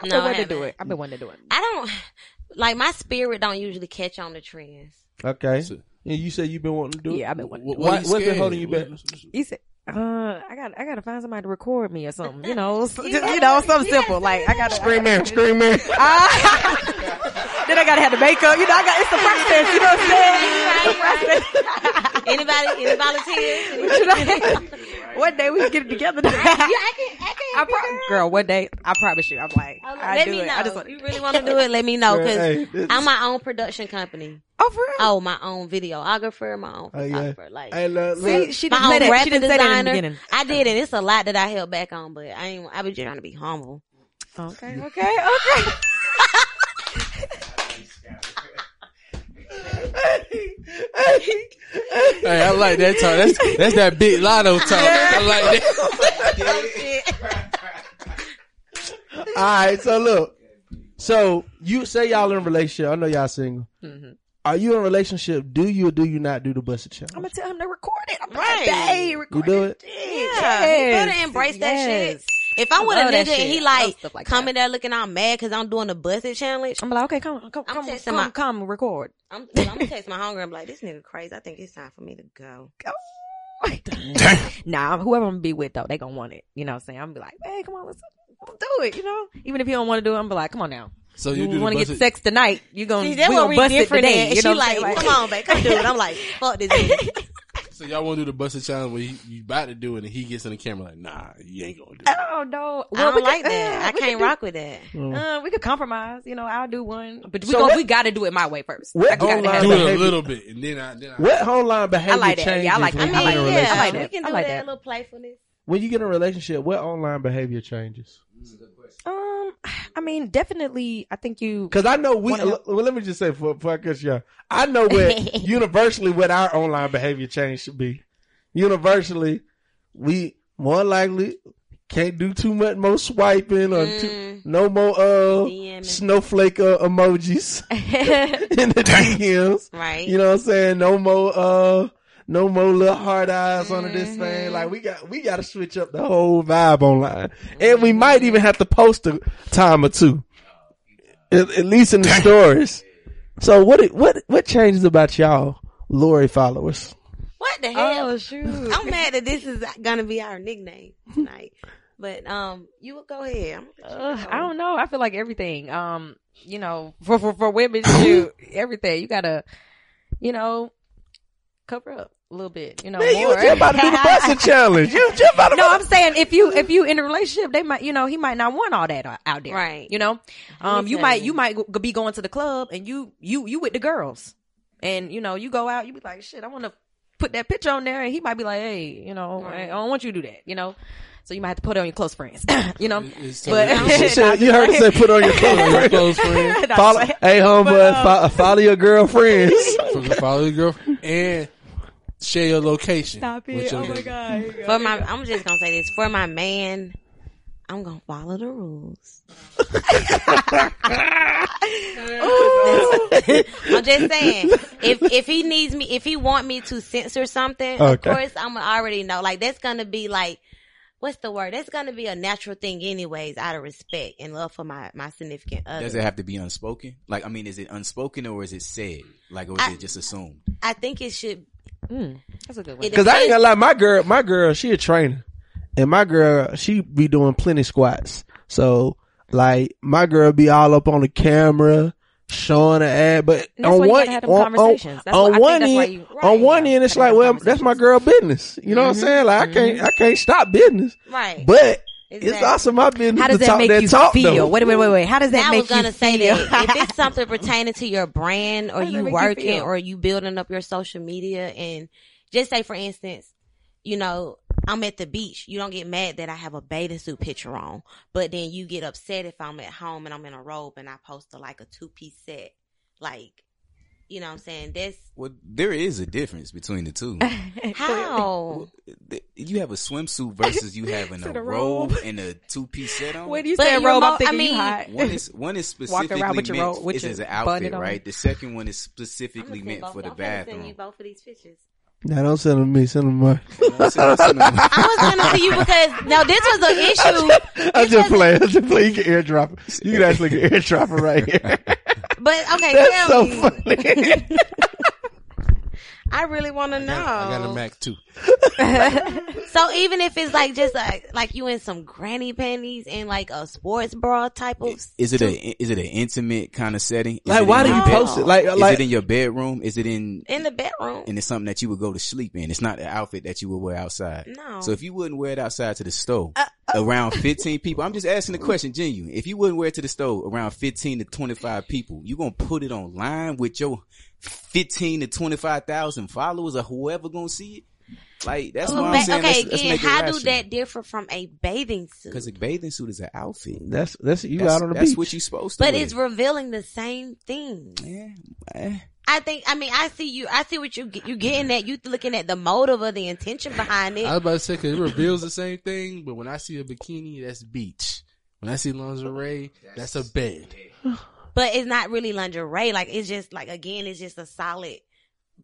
You haven't done it? I've been wanting to do it. I've been wanting to do it. I don't like my spirit. Don't usually catch on to trends. Okay. So, yeah, you said you've been wanting to do it. Yeah, I've been wanting to do what, it. What's been holding you back? You said. Uh, I got, I gotta find somebody to record me or something, you know, so, yeah, just, you know, something yeah, simple like I gotta scream in, scream in. Uh, then I gotta have the makeup, you know. I got it's the process, you know what I'm saying? Right, right. Anybody, any volunteers? Right. One day we can get it together. I, yeah, I can, I can. I pro- girl, one day I promise you, I'm like, oh, I let do me it. Know. I just want. You really want to do it? Let me know, cause hey, I'm my own production company. Oh, for real? Oh, my own videographer, my own photographer. Oh, yeah. Like, I love, see, she didn't my own graphic designer. In I did, and it's a lot that I held back on, but I ain't, I was just trying to be humble. Okay, okay, okay. Hey, I like that talk. That's, that's that big lotto talk. I like that. All right, so look. So, you say y'all in a relationship. I know y'all single. Mm-hmm. Are you in a relationship? Do you or do you not do the busted challenge? I'm going to tell him to record it. I'm right. Hey, record you do it. It. Yeah. Yes. You better embrace yes. that shit. If I'm with a nigga and he like, like coming there looking all mad because I'm doing the busted challenge. I'm like, okay, come, come, I'm come, come, my, come, record. I'm, I'm going to text my homegirl. I'm like, this nigga crazy. I think it's time for me to go. Go. Nah, whoever I'm going to be with though, they going to want it. You know what I'm saying? I'm going to be like, hey, come on, let's do it. You know? Even if you don't want to do it, I'm be like, come on now. So you, you want to get sex tonight? You gonna see, we gonna bust it today? You she know like, like, come on, babe, come do it. I'm like, fuck this. So y'all want to do the busted challenge where you, you about to do it and he gets in the camera like, nah, you ain't gonna do it. Oh no, well, I don't we like could, that. Uh, I can't do, rock with that. Uh, we could compromise. You know, I'll do one, but we so gonna, we got to do it my way first. What do it a little bit and then I then I, what whole line behavior? I like that. Yeah, I like that. I like that. I like that. We can do that a little playfulness. When you get in a relationship, what online behavior changes? Um, I mean, definitely, I think you... Because I know we... Well, let me just say, for, for y'all, I know what universally what our online behavior change should be. Universally, we more likely can't do too much more swiping or mm. too, no more uh D M snowflake uh, emojis in the D Ms. Right. You know what I'm saying? No more... uh. No more little hard eyes mm-hmm. under this thing. Like we got, we got to switch up the whole vibe online, mm-hmm. and we might even have to post a time or two, at, at least in the stories. So what, what, what changes about y'all, Lori followers? What the hell? Oh, shoot. I'm mad that this is gonna be our nickname tonight. But um, you would go ahead. Uh, I don't know. I feel like everything. Um, you know, for for, for women, you everything you gotta, you know. Cover up a little bit, you know. Man, more. You just about to do the busted challenge. You just about to. No, I'm saying if you if you in a relationship, they might, you know, he might not want all that out there, right? You know, um, you might you might be going to the club and you you you with the girls, and you know you go out, you be like, shit, I want to put that picture on there, and he might be like, hey, you know, right. I don't want you to do that, you know. So you might have to put it on your close friends, you know. It's, it's but she said, you heard her say, "Put on your close, close friends." Follow, hey, homeboy, um, follow your girlfriends. Follow your girlfriend and share your location. Stop it! Oh my god! Go, for my, go. I'm just gonna say this for my man. I'm gonna follow the rules. I'm just saying, if if he needs me, if he want me to censor something, okay. Of course I'm gonna already know. Like that's gonna be like. What's the word? That's going to be a natural thing anyways, out of respect and love for my, my significant other. Does it have to be unspoken? Like, I mean, is it unspoken or is it said? Like, or is I, it just assumed? I think it should. Mm, that's a good one. Because I ain't going to lie, my girl, my girl, she a trainer. And my girl, she be doing plenty squats. So, like, my girl be all up on the camera, showing her ad. But on one end, on one end, it's like, well, that's my girl business. You know mm-hmm. what I'm saying? Like, mm-hmm. I can't, I can't stop business. Right. But exactly. It's also my business. How does to that talk make that you talk, feel? Though. Wait, wait, wait, wait. How does that I make you feel? I was gonna say that if it's something pertaining to your brand or you working you or you building up your social media, and just say, for instance, you know, I'm at the beach. You don't get mad that I have a bathing suit picture on, but then you get upset if I'm at home and I'm in a robe and I post a, like a two piece set. Like, you know what I'm saying? That's well, there is a difference between the two. How? You have a swimsuit versus you having a robe, robe and a two-piece set on. When you say robe, mo- I'm thinking I mean, you hot. One is, one is specifically meant robe, it's as an outfit, right? On. The second one is specifically meant both, for the I'm bathroom. I'm sending you both of these pictures. No, don't send them to me. Send them to Mark. No, send, send them. I was sending them to you because, now this was an issue. I just play. I just play. You can airdrop it. You can actually get airdrop it right here. But, okay, that's tell so me. Funny. I really want to know. I got a Mac too. So even if it's like just like, like you in some granny panties and like a sports bra type of. Is, is it a is it an intimate kind of setting? Is like why do you post it? Like, like is it in your bedroom? Is it in in the bedroom? And it's something that you would go to sleep in. It's not an outfit that you would wear outside. No. So if you wouldn't wear it outside to the store uh, uh, around fifteen people, I'm just asking the question, genuine. If you wouldn't wear it to the store around fifteen to twenty-five people, you gonna put it online with your fifteen to twenty-five thousand followers or whoever gonna see it? Like, that's what I'm saying. Okay, let's, let's how do that differ from a bathing suit? Because a bathing suit is an outfit. That's that's you that's, out on the that's beach. That's what you're supposed to do. But wear. It's revealing the same thing. Yeah. I think, I mean, I see you, I see what you, you getting at. You looking at the motive or the intention behind it. I was about to say, because it reveals the same thing, but when I see a bikini, that's beach. When I see lingerie, that's, that's a bed. But it's not really lingerie. Like, it's just, like, again, it's just a solid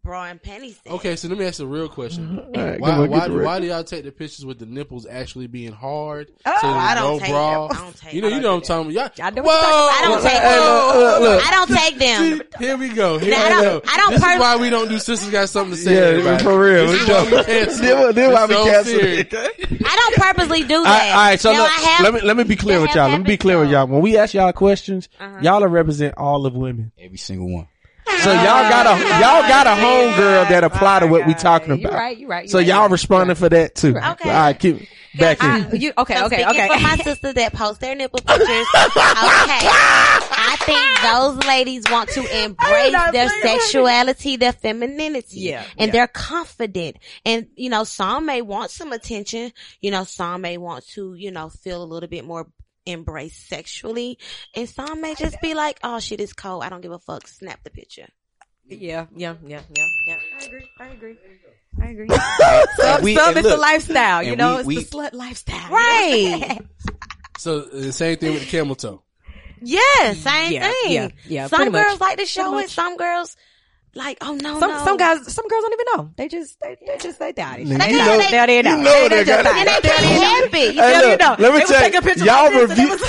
bra and panty set. Okay, so let me ask a real question. Right, why, on, why, why do y'all take the pictures with the nipples actually being hard? Oh, so I, don't no take bra. I don't take them. You know, you know what I'm talking about. Y'all, y'all whoa, I don't take whoa, them. Look, look. I don't take them. See, here we go. Here now, I don't, I don't this pers- is why we don't do Sisters Got Something to Say. Yeah, for real. This is why we cancel. This is why we cancel. I don't purposely do that. All right, so now, look, have, let me let me be clear with y'all. Let me be clear with y'all. When we ask y'all questions, y'all represent all of women. Every single one. So y'all got a y'all got a homegirl that apply to what we talking about. You're right, you're right. You're so right, y'all responding right. for that too. Okay. All right, keep back I, in. You, okay, so okay, okay. For my sisters that post their nipple pictures, okay, I think those ladies want to embrace their sexuality, their femininity, yeah, and yeah. they're confident. And you know, some may want some attention. You know, some may want to, you know, feel a little bit more. Embrace sexually, and some may just be like, "Oh shit, it's cold. I don't give a fuck." Snap the picture. Yeah, yeah, yeah, yeah, yeah. I agree. I agree. I agree. some we, some it's look, the lifestyle, you know. We, it's we, the slut lifestyle, right? So the same thing with the camel toe. Yes, same yeah, thing. Yeah, yeah. Some girls much. like to show it. Some girls. Like, oh no, some, no. Some guys, some girls don't even know. They just, they, they just, they die. They, they, they, they, they know. You know they, they just die. And they can't help it. You hey, know. Let me tell you, y'all like review, was,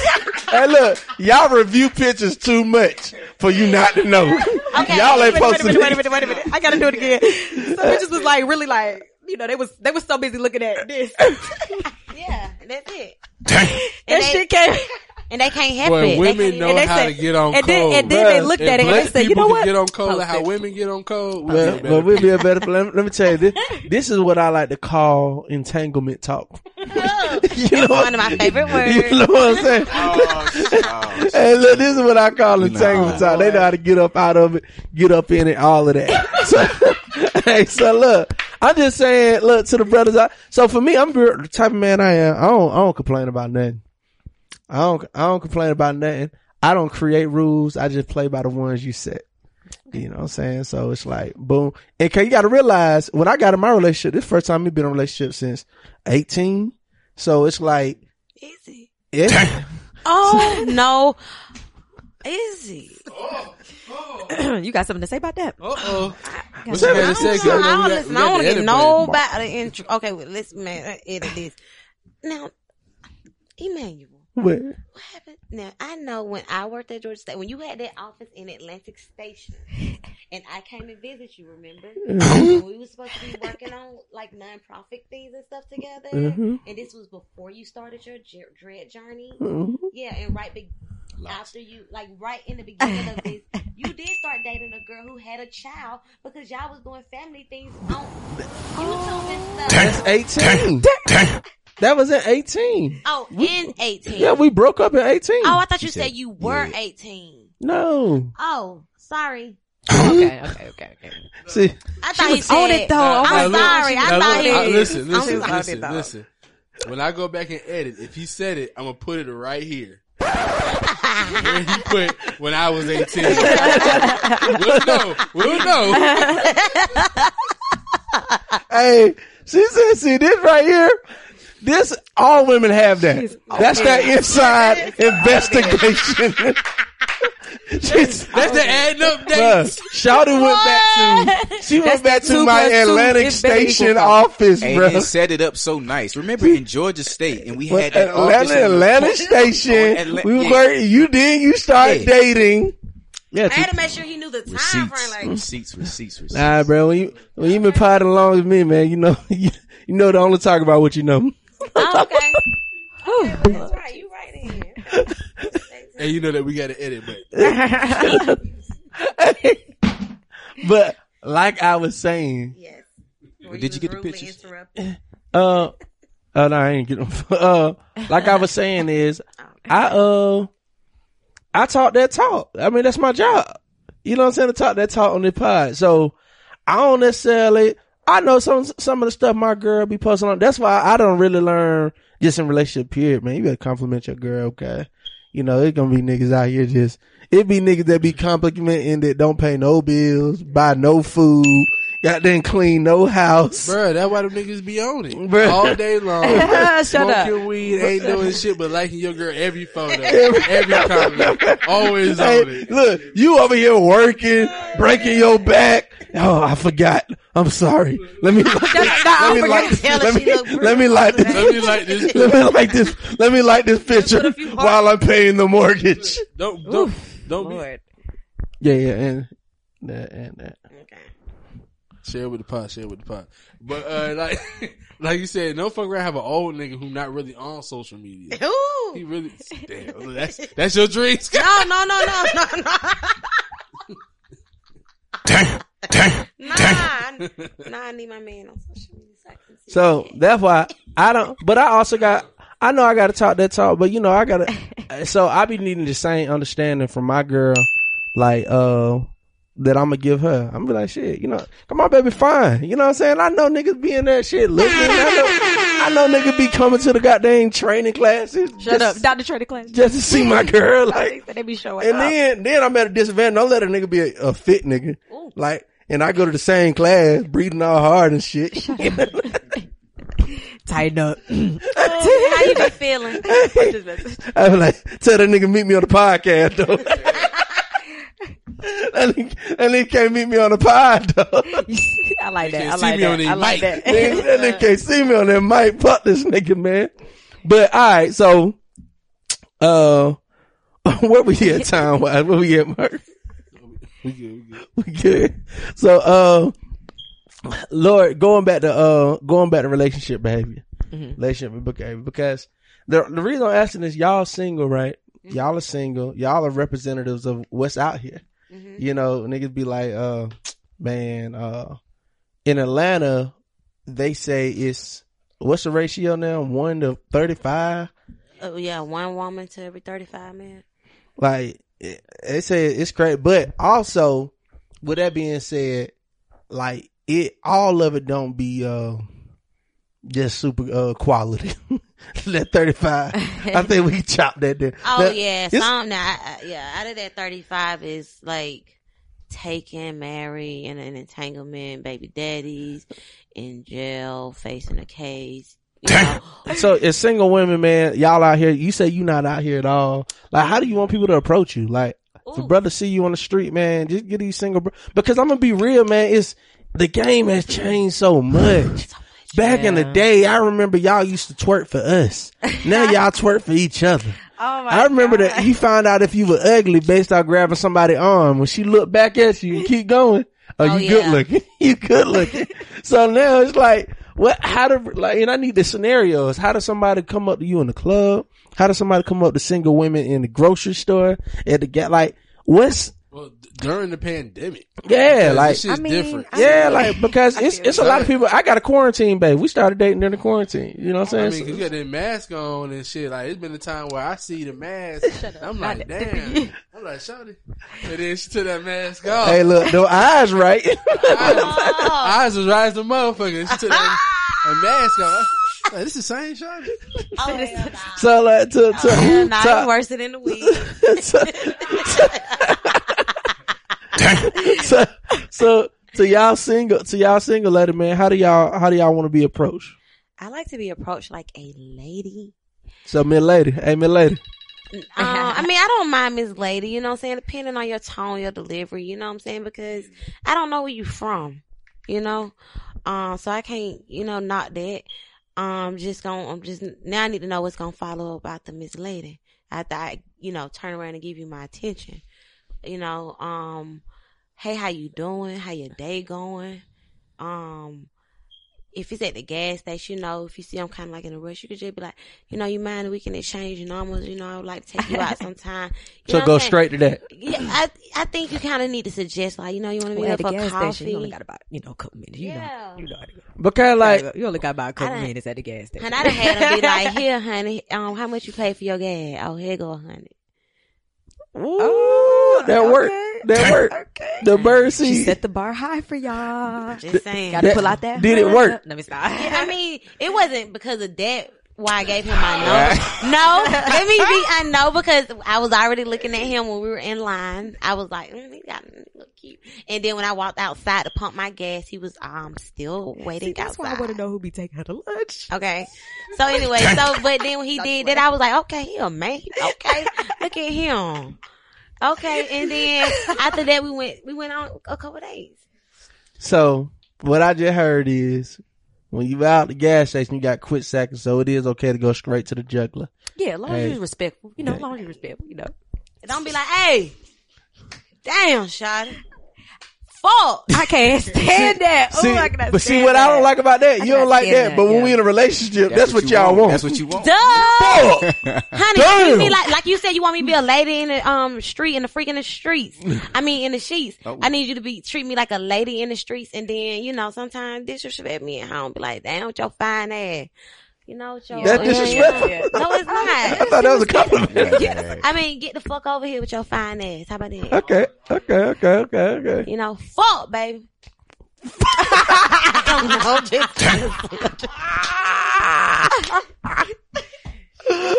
hey look, y'all review pictures too much for you not to know. Okay, y'all ain't supposed to. Wait a minute, wait a minute, wait a minute. I gotta do it again. Some bitches was like, really like, you know, they was, they was so busy looking at this. Yeah, that's it. Dang. And that they, shit came. And they can't help Boy, it. Women they know and how said, to get on and cold. Then, and then they looked and at it and they said, you know what? Get on cold, like how women get on cold. We'll well, be well, we'll be a better let, let me tell you, this, this is what I like to call entanglement talk. you it's know one of my favorite words. You know what I'm saying? Oh, oh, hey, look, this is what I call entanglement no, talk. Boy. They know how to get up out of it, get up in it, all of that. So, hey, so look, I'm just saying, look, to the brothers. I, so for me, I'm the type of man I am. I don't, I don't complain about nothing. I don't, I don't complain about nothing. I don't create rules. I just play by the ones you set. You know what I'm saying? So it's like, boom. And cause you got to realize when I got in my relationship, this first time we've been in a relationship since eighteen. So it's like. Easy. Yeah. Oh, no. Easy. Oh, oh. You got something to say about that? Uh oh. I, I, I, I don't, don't want to get nobody in. Okay, well, listen, man, edit this. Now, Emmanuel. What? What happened? Now, I know when I worked at Georgia State, when you had that office in Atlantic Station, and I came to visit you, remember? Mm-hmm. We were supposed to be working on, like, nonprofit things and stuff together, mm-hmm. and this was before you started your dread journey. Mm-hmm. Yeah, and right be- after you, like, right in the beginning of this, you did start dating a girl who had a child because y'all was doing family things on YouTube and stuff. That's eighteen. That was at eighteen. Oh, we, in eighteen. Yeah, we broke up at eighteen. Oh, I thought you said, said you were yeah. eighteen. No. Oh, sorry. okay, okay, okay, okay. See, I thought he said, on it though. Nah, I'm sorry. I thought he was. Listen, listen, listen, listen. When I go back and edit, if he said it, I'm gonna put it right here. Where he put when I was eighteen. We'll know. We'll know. Hey. She said, see this right here? This, all women have that. She's that's okay. That inside investigation. She's, that's the adding up dates. Shawty went back to, she went that's back to my Atlantic Station office, and, bro. And set it up so nice. Remember in Georgia State, and we well, had that Atlanta, Atlantic Station. Atla- we were, yeah. You then you start yeah. dating. Yeah, I had to make sure he knew the time receipts, for like receipts, receipts, receipts. Nah, bro, when you when you been potting along with me, man, you know you, you know to only talk about what you know. Oh, okay, okay well, that's right. You right in here. And you know that we got to edit, but but like I was saying, yes. Well, did you get the pictures? Uh, uh, no, I ain't get them. Uh, like I was saying is, I uh. I talk that talk. I mean, that's my job. You know what I'm saying? To talk that talk on the pod. So I don't necessarily, I know some, some of the stuff my girl be posting on. That's why I don't really learn just in relationship period, man. You better compliment your girl. Okay. You know, it's going to be niggas out here just, it be niggas that be complimenting that don't pay no bills, buy no food. Goddamn clean no house. Bruh, that's why them niggas be on it. Bruh. All day long. Shut up. Smoking weed, ain't doing shit but liking your girl every photo. Every, every comment. Always hey, on it. Look, you over here working, breaking your back. Oh, I forgot. I'm sorry. Let me like this. Let me, let me like this. Let me like this. Let me like this. Let me like this picture while I'm paying the mortgage. Don't, don't, Oof, don't Lord. Be. Yeah, yeah, and that, and that. Okay. Share with the pot, share with the pot. But, uh, like, like you said, no fuck around have an old nigga who not really on social media. Ooh. He really, damn, that's, that's your dream. No, no, no, no, no, no. Damn, damn, nah, damn. I, nah, I need my man on social media. So, I can see so that's why I don't, but I also got, I know I got to talk that talk, but you know, I got to, so I be needing the same understanding from my girl, like, uh, that I'm gonna give her. I'm gonna be like, shit, you know, come on, baby, fine. You know what I'm saying? I know niggas be in that shit looking. I know, I know niggas be coming to the goddamn training classes. Shut just, up, Doctor Training Class. Just to see my girl. Like, they be showing and up. then, then I'm at a disadvantage. Don't let a nigga be a, a fit nigga. Ooh. Like, and I go to the same class, breathing all hard and shit. Tighten up. Oh, how you been feeling? I be like, tell that nigga meet me on the podcast though. And he, and he can't meet me on the pod though. I like that. I like that. I like that. They can't see me on that mic. Fuck this nigga, man. But all right, so uh, where we at time wise? Where we at, Mark? We good. We good. We good. So, uh, Lord, going back to uh, going back to relationship behavior, mm-hmm. relationship behavior, because the the reason I'm asking is y'all single, right? Mm-hmm. Y'all are single. Y'all are representatives of what's out here. Mm-hmm. You know, niggas be like, uh, man, uh, in Atlanta, they say it's, what's the ratio now? One to thirty-five? Oh, yeah. One woman to every thirty-five men. Like, they say it's great. But also, with that being said, like, it, all of it don't be, uh, just super, uh, quality. That thirty-five, I think we chop that there. Oh that, yeah, some now, yeah. Out of that thirty-five is like taken, married, and an entanglement, baby daddies, in jail, facing a case. So, as single women, man, y'all out here. You say you not out here at all. Like, how do you want people to approach you? Like, Ooh. If a brother see you on the street, man, just get these single. Bro- because I'm gonna be real, man. It's the game has changed so much. Back yeah. in the day, I remember y'all used to twerk for us. Now y'all twerk for each other. Oh my I remember God. That he found out if you were ugly based on grabbing somebody's arm. When she looked back at you and keep going, oh, oh you yeah. good looking. You good looking. So now it's like, what, how do, like, and I need the scenarios. How does somebody come up to you in the club? How does somebody come up to single women in the grocery store? At the get, like, what's, Well, d- during the pandemic. Yeah, like, I mean, different. I mean, yeah, like, because it's, it's a lot of people. I got a quarantine, babe. We started dating during the quarantine. You know what I'm saying? I mean, so, you got that mask on and shit. Like, it's been a time where I see the mask. I'm like, damn. I'm like, shawty. And then she took that mask off. Hey, look, the eyes right. eyes, oh. eyes was right as the motherfucker. She took that, that mask off. Like, this is the same shawty. Oh, hell nah. So, like, to, to, oh, hell nah, to, you worse than in the weed. So, so, So y'all single, so y'all single lady, man, how do y'all, how do y'all want to be approached? I like to be approached like a lady. So mid lady, hey mid lady. Um, I mean, I don't mind Miss Lady, you know what I'm saying? Depending on your tone, your delivery, you know what I'm saying? Because I don't know where you from, you know? Um, so I can't, you know, knock that. Um, just gonna, I'm just, now I need to know what's gonna follow about the Miss Lady. After I, you know, turn around and give you my attention. You know, um, hey, how you doing? How your day going? Um, If it's at the gas station, you know, if you see I'm kind of like in a rush, you could just be like, you know, you mind we can exchange your numbers? You know, I would like to take you out sometime. You so go straight to that. Yeah, I I think you kind of need to suggest, like, you know, you want to meet well, up at the for gas coffee. Station, you only got about, you know, a couple minutes. You yeah. know, you know how to go. Because, like, you only got about a couple minutes at the gas station. And I done had them be like, here, honey, um, how much you pay for your gas? Oh, here go, honey. Ooh, oh, that okay. worked. That worked. Okay. The mercy. She set the bar high for y'all. Just saying. Gotta that, pull out that. Did it work? Let me stop. Yeah, I mean, it wasn't because of that why I gave him my number. No, let me be. I know because I was already looking at him when we were in line. I was like, mm, he got he look cute. And then when I walked outside to pump my gas, he was um still waiting See, that's outside. That's why I want to know who be taking her to lunch. Okay. So anyway, so but then when he that's did funny. that, I was like, okay, he a man. Okay, look at him. Okay, and then after that, we went we went on a couple of days. So what I just heard is, when you out at the gas station, you got quit sacking, so it is okay to go straight to the juggler. Yeah, as long as hey. you're respectful. You know, as yeah. long as you're respectful, you know. Don't be like, hey, damn, shawty. Fuck. I can't stand that. See, Ooh, I cannot but stand see what that. I don't like about that, I you don't like that, that, but yeah. when we in a relationship, that's, that's what, what y'all want. want. That's what you want. Duh. Honey, you be like, like you said, you want me to be a lady in the um street, in the freak in the streets. I mean, in the sheets. Oh. I need you to be, treat me like a lady in the streets, and then, you know, sometimes disrespect me at home, be like, damn, with your fine ass. You know, with your, that's disrespectful. You know, yeah. No, it's not. I thought that was a compliment. Yeah. I mean, get the fuck over here with your fine ass. How about that? Okay, okay, okay, okay, okay. You know, fuck, baby. I don't know.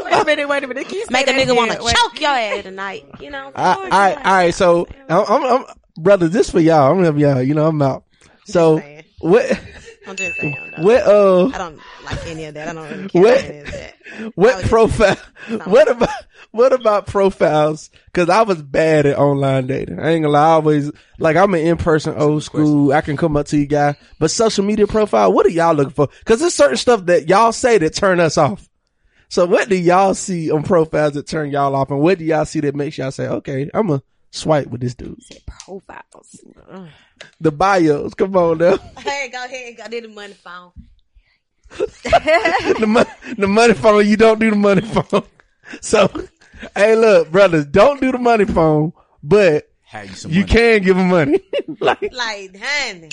Wait a minute, wait a minute. Make a nigga want to choke your ass tonight. You know. All right, all right. So, I'm, I'm, I'm, brother, this for y'all. I'm gonna y'all. You know, I'm out. So, what? I'm just saying. No. What, uh, I don't like any of that. I don't really care what, about any of that. What profile? Just, what about what about profiles? Because I was bad at online dating. I ain't gonna lie. I always like I'm an in person, old school. I can come up to you guys, but social media profile. What are y'all looking for? Because there's certain stuff that y'all say that turn us off. So what do y'all see on profiles that turn y'all off, and what do y'all see that makes y'all say, "Okay, I'm a." Swipe with this dude. Said profiles. Ugh. The bios. Come on now. Hey, go ahead. Go do the money phone. the, mo- the money phone. You don't do the money phone. So, hey, look, brothers, don't do the money phone, but you, you can give them money. like, like, honey.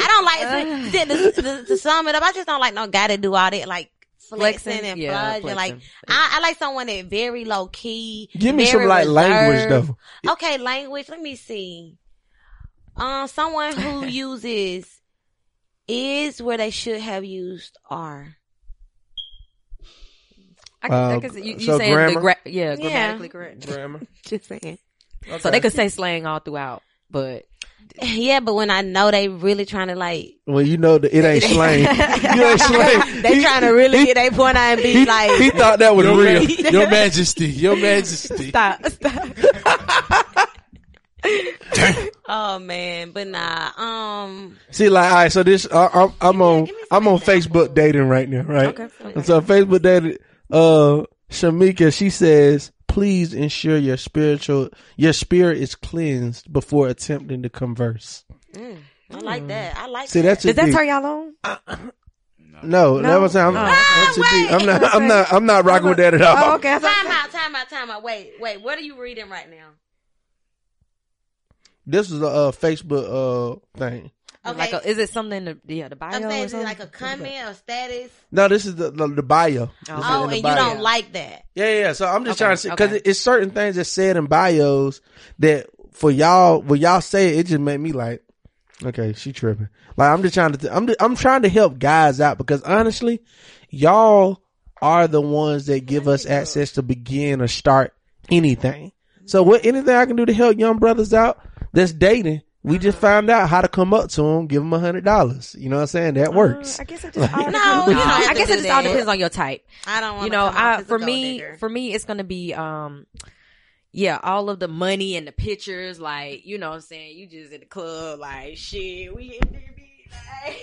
I don't like to, to, to, to sum it up. I just don't like no guy to do all that. Like, Flexing, flexing and yeah, fludging. Flexing. Like, I, I like someone that very low key. Give me some like reserved. language though. Okay, language. Let me see. Um, someone who uses is where they should have used are. I uh, guess you, you so saying grammar? The gra- yeah, grammatically yeah. correct. Grammar. Just saying. Okay. So they could say slang all throughout, but. Yeah, but when I know they really trying to like, well, you know, the, it ain't slang. You ain't slang. They he, trying to really he, get their point out and be he, like, he thought that was your real. Ma- your Majesty, Your Majesty. Stop, stop. Oh man, but nah. Um. See, like, all right. So this, I, I'm, I'm on, I'm on Facebook dating right now, right? Okay. okay. So Facebook dating, uh, Shanika, she says, please ensure your spiritual, your spirit is cleansed before attempting to converse. Mm, I like that. I like See, that. That's is that turn y'all on? Uh, no, no, that was I'm, oh. that's oh, I'm not. That's I'm not. I'm not rocking with that at all. Oh, okay. Time out. Time out. Time out. Wait. Wait. What are you reading right now? This is a uh, Facebook uh, thing. Okay. Like a, is it something in the, yeah, the bio? I'm saying, or is it like a comment or status? No, this is the the, the bio. Oh, oh the and bio. You don't like that? Yeah, yeah. So I'm just okay, trying to see, because okay. it, it's certain things that's said in bios that for y'all, when y'all say it, it just made me like, okay, she tripping. Like I'm just trying to, th- I'm just, I'm trying to help guys out because honestly, y'all are the ones that give us access to begin or start anything. So what anything I can do to help young brothers out that's dating. We just found out how to come up to them, give them a hundred dollars. You know what I'm saying? That works. Uh, I guess it just all no, no, you know, I guess it just all depends on your type. I don't want you know, I for me digger. for me it's gonna be um yeah, all of the money and the pictures, like, you know what I'm saying, you just at the club like shit, we in there. Right.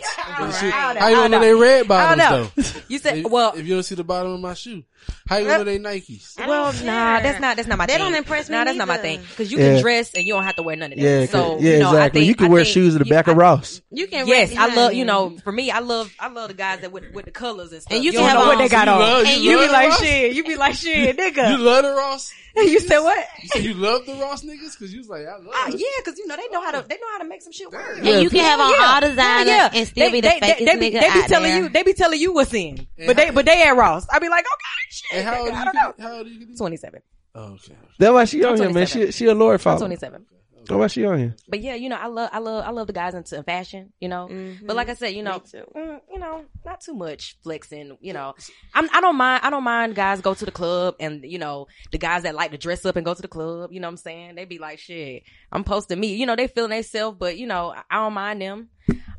She, how you gonna know they red bottoms though? You said, well, if you don't see the bottom of my shoe, how you gonna know they Nikes? Well, nah, that's not that's not my. They thing. They don't impress me. Nah, that's either. Not my thing. Because you yeah. can dress and you don't have to wear none of that. Yeah, so yeah, you know, exactly. I think, you can I wear shoes at the you, back I, of Ross. You can. Yes, I love. You know, for me, I love. I love the guys that with with the colors and stuff. And you, you can have know what they got on. Love, and you, you be like Ross? Shit. You be like shit, nigga. You love the Ross. You said what? You said you love the Ross niggas because you was like, I love. Uh, yeah, because you know they know how to they know how to make some shit work. And yeah, you can have on yeah. all designer yeah, yeah. and still they, be the they, fakest they, they, nigga. They be, out they be telling there. you they be telling you what's in, and but they but they at Ross. I be like, okay, shit. And how old I don't you, know. How old are you? twenty-seven Oh, okay. That's why she on here, man. She she a Lori follower. twenty-seven That's why she on here. But yeah, you know, I love I love I love the guys into fashion. You know, mm-hmm. but like I said, you know, mm, you know, not too much flexing. You know, I'm, I don't mind I don't mind guys go to the club, and you know the guys that like to dress up and go to the club. You know what I'm saying? They be like, shit, I'm posting me. You know, they feeling themselves, but you know, I don't mind them.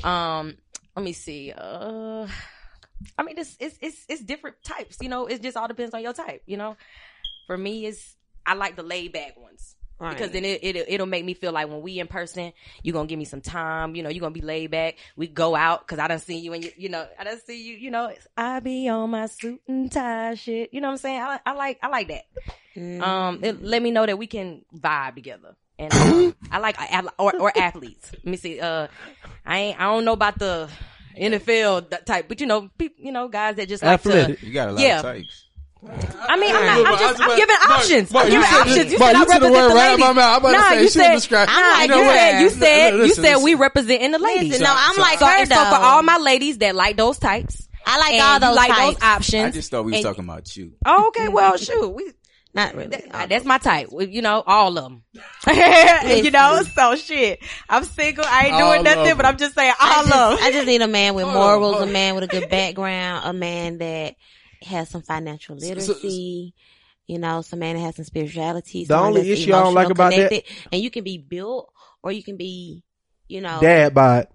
Um, let me see. Uh, I mean, it's it's it's it's different types. You know, it just all depends on your type. You know, for me, it's I like the laid back ones. Right. Because then it, it, it'll make me feel like when we in person, you're going to give me some time. You know, you're going to be laid back. We go out because I done seen you and, you, you know, I done see you, you know, I be on my suit and tie shit. You know what I'm saying? I, I like I like that. Mm. Um, it, let me know that we can vibe together. And I, I like, or, or athletes. Let me see. Uh, I ain't, I don't know about the N F L type, but, you know, people, you know, guys that just athletic. Like to. You got a lot yeah. of types. I mean, I'm not. I'm just. I'm giving options. I'm giving options. You said I represent the lady. Nah, you said. You said. You said we representing the ladies. No, I'm like her though. So for all my ladies that like those types, I like all those like those options. I just thought we were talking about you. Oh, okay. Well, shoot, we not really. That's my type. You know, all of them. You know, so shit. I'm single. I ain't doing nothing, but I'm just saying all of them. I just need a man with morals, a man with a good background, a man that. Has some financial literacy, you know, some man that has some spirituality. The only issue I don't like about that, and you can be built or you can be, you know, dad bod.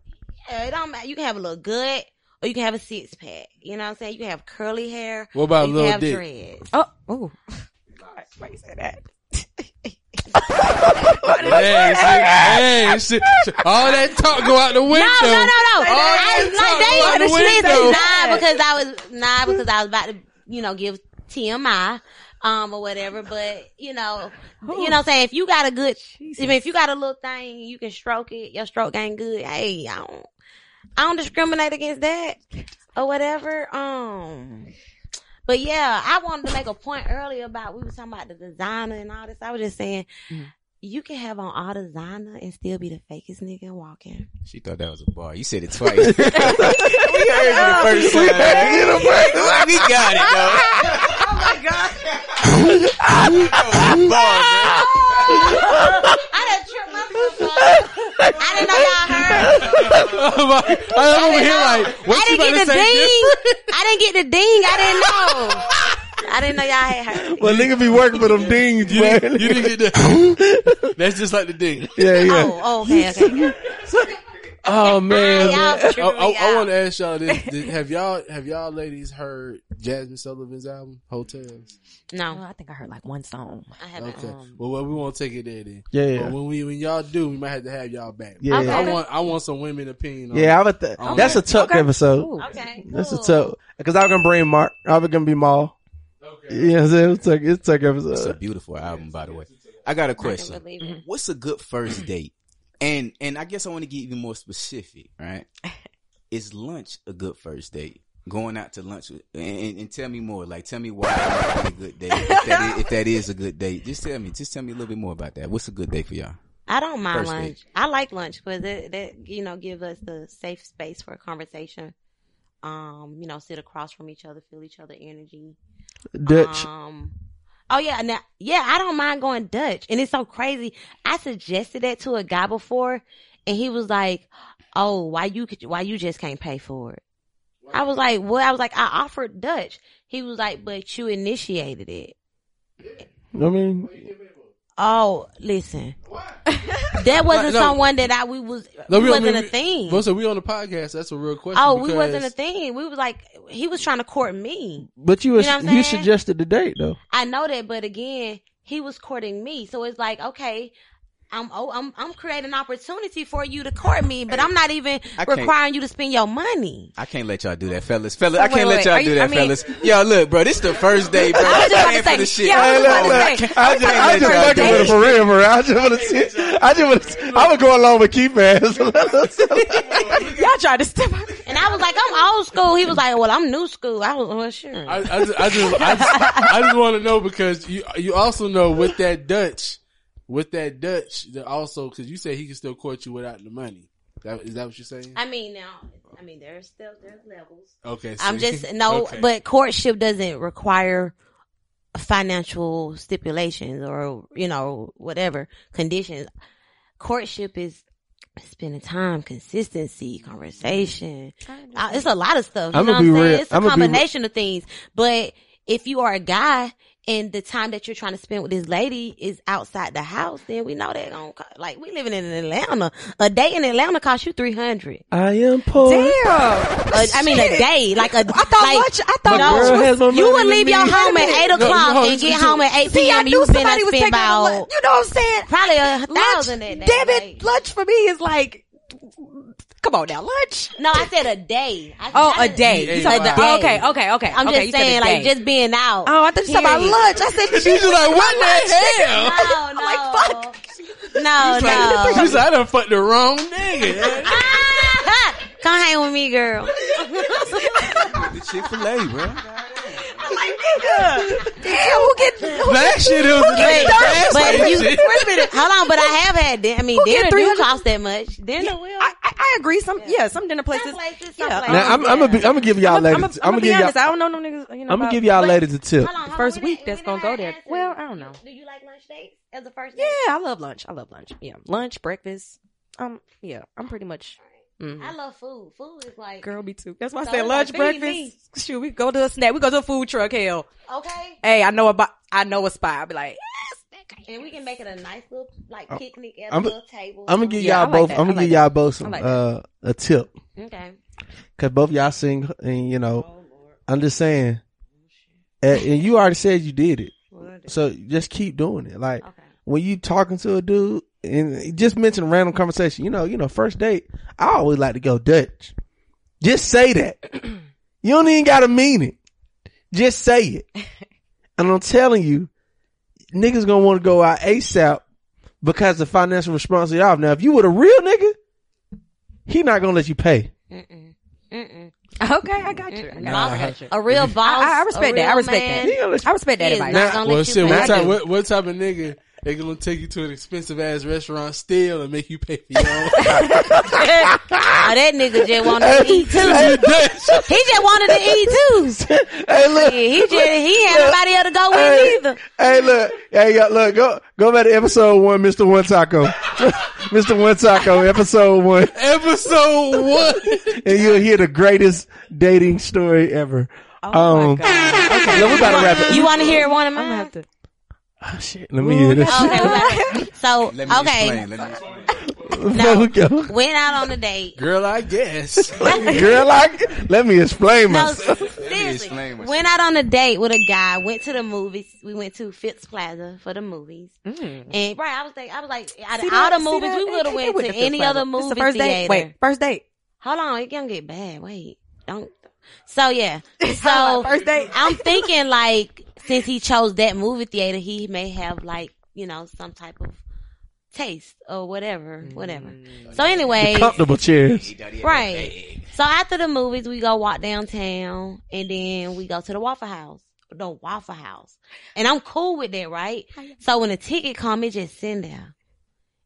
Yeah, it don't matter. You can have a little gut or you can have a six pack. You know what I'm saying? You can have curly hair. What about a little dick? Dreads. Oh, oh, God, why you say that? Hey, hey, shit. All that talk go out the window. No, no, no, no. All I was like, they in the window. Nah, because I was nah, because I was about to, you know, give T M I, um, or whatever. But you know, Ooh. you know, what I'm saying if you got a good, Jesus. I mean, if you got a little thing, you can stroke it. Your stroke ain't good. Hey, I don't, I don't discriminate against that or whatever. Um. But yeah, I wanted to make a point earlier about, we were talking about the designer and all this. I was just saying, mm. you can have on all designer and still be the fakest nigga walking. She thought that was a bar. You said it twice. we heard it the first time. We got it, though. Oh my God. I done tripped myself up. I didn't know y'all heard. I'm, like, I'm over here know. like, what I you didn't get the ding. I didn't get the ding. I didn't know. I didn't know y'all had heard. Well, nigga be working for them dings, you, didn't, you didn't get that. That's just like the ding. Yeah, yeah. Oh, oh okay, okay. Oh man, I, I, I, I want to ask y'all this: Did, have y'all have y'all ladies heard Jasmine Sullivan's album Hotels? No, well, I think I heard like one song. I haven't. Okay, um... well, well, we won't take it there then. Yeah, yeah. But when we when y'all do, we might have to have y'all back. Yeah, okay. I want I want some women opinion. On, yeah, I would. Th- that's that. a tough okay. episode. Ooh. Okay, cool. That's a tough because I'm gonna bring Mark. I'm gonna be Maul. Okay, you know what I'm saying? It's tough. It's tough episode. It's a beautiful album, by the way. I got a question. What's a good first date? And and I guess I want to get even more specific, right? Is lunch a good first date? Going out to lunch with, and, and, and tell me more. Like, tell me why that's a good date. If that, is, if that is a good date, just tell me. Just tell me a little bit more about that. What's a good date for y'all? I don't mind first lunch. Date. I like lunch because it, that you know give us the safe space for a conversation. Um, you know, sit across from each other, feel each other energy. Dutch. Um, Oh yeah, now yeah, I don't mind going Dutch, and it's so crazy. I suggested that to a guy before, and he was like, "Oh, why you why you just can't pay for it?" Wow. I was like, "Well, I was like, I offered Dutch." He was like, "But you initiated it." I mean, Oh, listen. What? That wasn't no, someone that I we was no, we wasn't I mean, a thing. Well, so we on the podcast. That's a real question. Oh, we wasn't a thing. We was like he was trying to court me. But you, you was, you suggested the date though. I know that, but again, he was courting me. So it's like, okay, I'm oh, I'm I'm creating an opportunity for you to court me, but I'm not even requiring you to spend your money. I can't let y'all do that, fellas. Fellas, so I can't wait, let y'all do you, that, I mean, fellas. Y'all look, bro, this the first day, bro. I just want to say, yeah, I was just about to say. I just want to say, for real, for real. I just want to say, I just want to, I would go along with Keith, man. Y'all tried to step up. And I was like, I'm old school. He was like, well, I'm new school. I was, well, sure. I, I just, I just, I just, I just want to know because you, you also know with that Dutch, With that Dutch, that also, because you said he can still court you without the money. That, is that what you're saying? I mean, now, I mean, there's still there's levels. Okay, see. I'm just no, okay. But courtship doesn't require financial stipulations or you know whatever conditions. Courtship is spending time, consistency, conversation. I, it's a lot of stuff. You I'm know what I'm saying? Real. It's a I'm combination of things. But if you are a guy. And the time that you're trying to spend with this lady is outside the house, then we know that on, like, we living in Atlanta. A day in Atlanta costs you three hundred dollars. I am poor. Damn. A, I mean, a day. Like, a, I thought, like, much, I thought, you, know, you would leave your home at eight o'clock no, no, and get home at eight p.m. and you've been out spend about, lunch. You know what I'm saying? Probably a thousand that day. Damn it, like. Lunch for me is like, come on now, lunch. No, I said a day. I, oh, I, a day. So a day. Oh, okay, okay, okay. I'm okay, just saying, like, just being out. Oh, I thought you said about lunch. I said, she's like, what the hell? No, no. I'm like, fuck. No, no. She's like, I done fucked the wrong nigga. Come hang with me, girl. The Chick-fil-A, bro. I'm like, nigga. Damn, who get who that shit? Who get thirty? But you, wait a minute. Hold on, but I have had. I mean, dinner do cost that much. Dinner yeah, will. I, I, I agree. Some yeah. yeah, some dinner places. Some places some yeah. Places, now I'm, yeah. I'm gonna I'm gonna give y'all ladies. I'm gonna be honest. I don't know no niggas. You know, I'm gonna give y'all ladies a tip. Hold on, hold first week that's gonna go there. Well, I don't know. Do you like lunch dates as the first? Yeah, I love lunch. I love lunch. Yeah, lunch, breakfast. Um, yeah, I'm pretty much. Mm-hmm. I love food. Food is like girl, me too. That's why so I said lunch, like breakfast. Shoot, we go to a snack. We go to a food truck. Hell, okay. Hey, I know about. I know a spot. I'll be like, yes, and we can make it a nice little like picnic at I'm, a little table. I'm gonna give yeah, y'all I both. Like I'm gonna like give that. Y'all both some, like uh, a tip. Okay. Cause both y'all sing, and you know, oh, I'm just saying. and, and you already said you did it, well, so just keep doing it. Like okay. When you talking to a dude. And just mention random conversation. You know, you know, first date. I always like to go Dutch. Just say that. You don't even gotta mean it. Just say it. And I'm telling you, niggas gonna want to go out ASAP because the financial responsibility off. Now, if you were a real nigga, he not gonna let you pay. Mm-mm. Mm-mm. Okay, I got you. I got nah, I got you. A real boss. I, I respect that. I respect man, that. I respect that. Advice. Not gonna well, let you shit, what, type, what, what type of nigga? They gonna take you to an expensive ass restaurant still and make you pay for your own. That, oh, that nigga just wanted to eat too. He just wanted to eat too. Hey, look, yeah, he just he ain't nobody else to go with either. Hey, look, hey, look, go go back to episode one, Mister One Taco, Mister One Taco, episode one, episode one, and you'll hear the greatest dating story ever. Oh um, my god! Okay, look, we about to wrap it. You want to hear one of mine? I'm gonna have to. Oh shit, let me Ooh, hear this. Okay, so, let me okay. Explain, let me no, went out on a date. Girl, I guess. Girl, I guess. Let me explain myself. No, seriously, let me explain myself. Went out on a date with a guy, went to the movies. We went to Fitz Plaza for the movies. Mm. And, right, I was like, I was like, out of all the movies, that? We would have went to any other movie the first theater. Date. Wait, first date. Hold on, it gonna get bad. Wait, don't. So, yeah. So, first date. I'm thinking like, since he chose that movie theater, he may have like, you know, some type of taste or whatever, whatever. Mm. So anyway. The comfortable chairs. Right. So after the movies, we go walk downtown and then we go to the Waffle House. The Waffle House. And I'm cool with that, right? So when the ticket come, it just sitting there.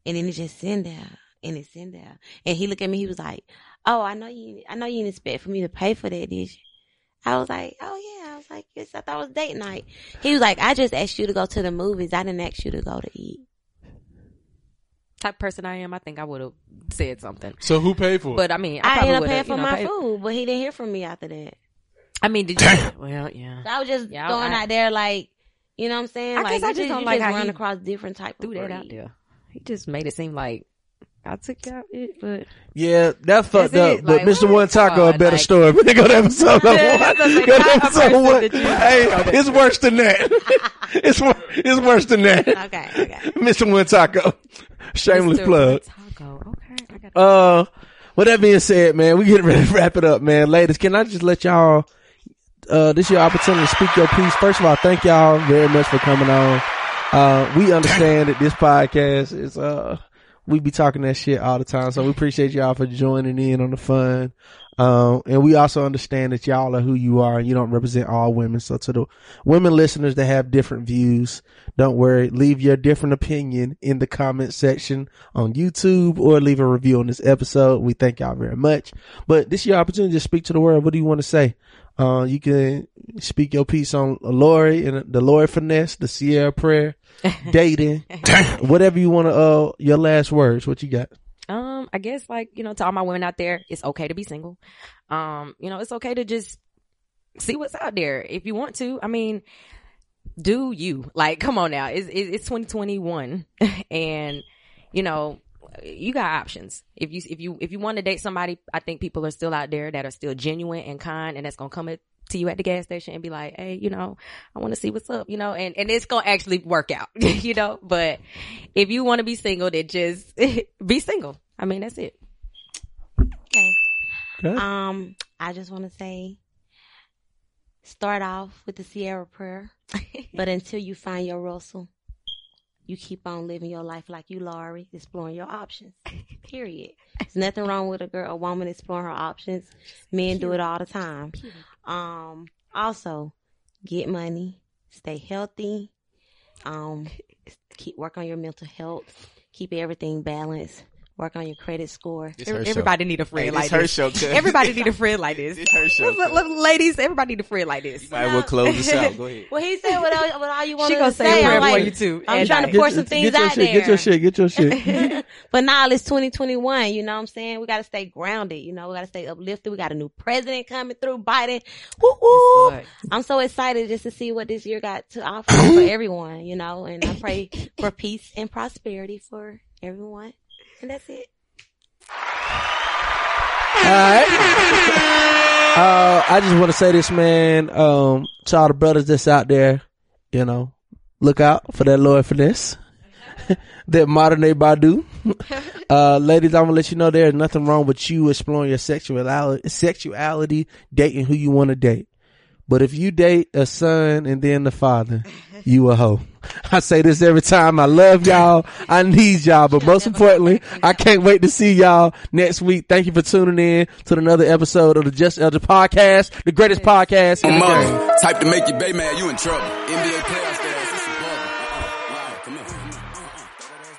And then it just sitting there. And it's sitting there. And he looked at me, he was like, oh, I know you, I know you didn't expect for me to pay for that, did you? I was like, oh yeah. I was like, yes, I thought it was date night. He was like, I just asked you to go to the movies. I didn't ask you to go to eat. Type of person I am, I think I would have said something. So who paid for it? But I mean, I, I ended up paying for you know, my paid. food, but he didn't hear from me after that. I mean, did you? Well, yeah. So I was just yeah, throwing I, out there like, You know what I'm saying? I like, guess I just did, don't you like just how run he across different types of threw that out there. He just made it seem like I took out it, but yeah, that fucked up. It? But like, Mister One Taco, a better like, story. But they go to episode one. Go to episode one. Hey, it's worse than that. it's wor- it's worse than that. Okay, okay. Mister One Taco, shameless Mister plug. Taco. Okay, I got. Uh, with that being said, man, we getting ready to wrap it up, man. Ladies, can I just let y'all? Uh, this is your opportunity to speak your piece. First of all, thank y'all very much for coming on. Uh, we understand that this podcast is uh. We be talking that shit all the time. So we appreciate y'all for joining in on the fun. Um, and we also understand that y'all are who you are and you don't represent all women. So to the women listeners that have different views, don't worry. Leave your different opinion in the comment section on YouTube or leave a review on this episode. We thank y'all very much. But this is your opportunity to speak to the world. What do you want to say? Uh, you can speak your piece on Lori and the Lori finesse, the Sierra prayer, dating, whatever you want to, uh, your last words, what you got? Um, I guess like, you know, to all my women out there, it's okay to be single. Um, you know, it's okay to just see what's out there. If you want to, I mean, do you like, come on now, it's, it's twenty twenty-one and you know, you got options. If you, if you, if you want to date somebody, I think people are still out there that are still genuine and kind, and that's going to come at, to you at the gas station and be like, hey, you know, I want to see what's up, you know, and, and it's going to actually work out, you know, but if you want to be single, then just be single. I mean, that's it. Okay. Good. Um, I just want to say, start off with the Sierra prayer, but until you find your Russell, you keep on living your life like you, Lori, exploring your options. Period. There's nothing wrong with a girl, a woman exploring her options. Men do it all the time. Um, also, get money, stay healthy, um, keep work on your mental health, keep everything balanced, work on your credit score. Every, everybody show. need a friend hey, like this. Her show, everybody need a friend like this. It's her show. Look, look, ladies, everybody need a friend like this. You might well close this out. Go ahead. Well, he said what all, what all you want to say. She gonna say a prayer for you too. I'm trying to pour some things out there. Get your shit. Get your shit. Get your shit. But now it's twenty twenty-one. You know what I'm saying? We got to stay grounded. You know, we got to stay uplifted. We got a new president coming through, Biden. Woo woo! I'm so excited just to see what this year got to offer for everyone. You know, and I pray for peace and prosperity for everyone. And that's it. All right. uh, I just want to say this, man. Um, to all the brothers that's out there, you know, look out for that Lord finesse, that modern day Badu. Uh, ladies, I'm going to let you know there's nothing wrong with you exploring your sexuality, sexuality, dating who you want to date. But if you date a son and then the father, you a hoe. I say this every time. I love y'all. I need y'all. But most importantly, I can't wait to see y'all next week. Thank you for tuning in to another episode of the Just Elders podcast, the greatest podcast in the game. Type to make you bae mad, you in trouble. N B A playoffs, guys. It's a bubble. Wow,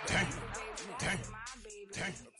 come on. Dang, dang, dang.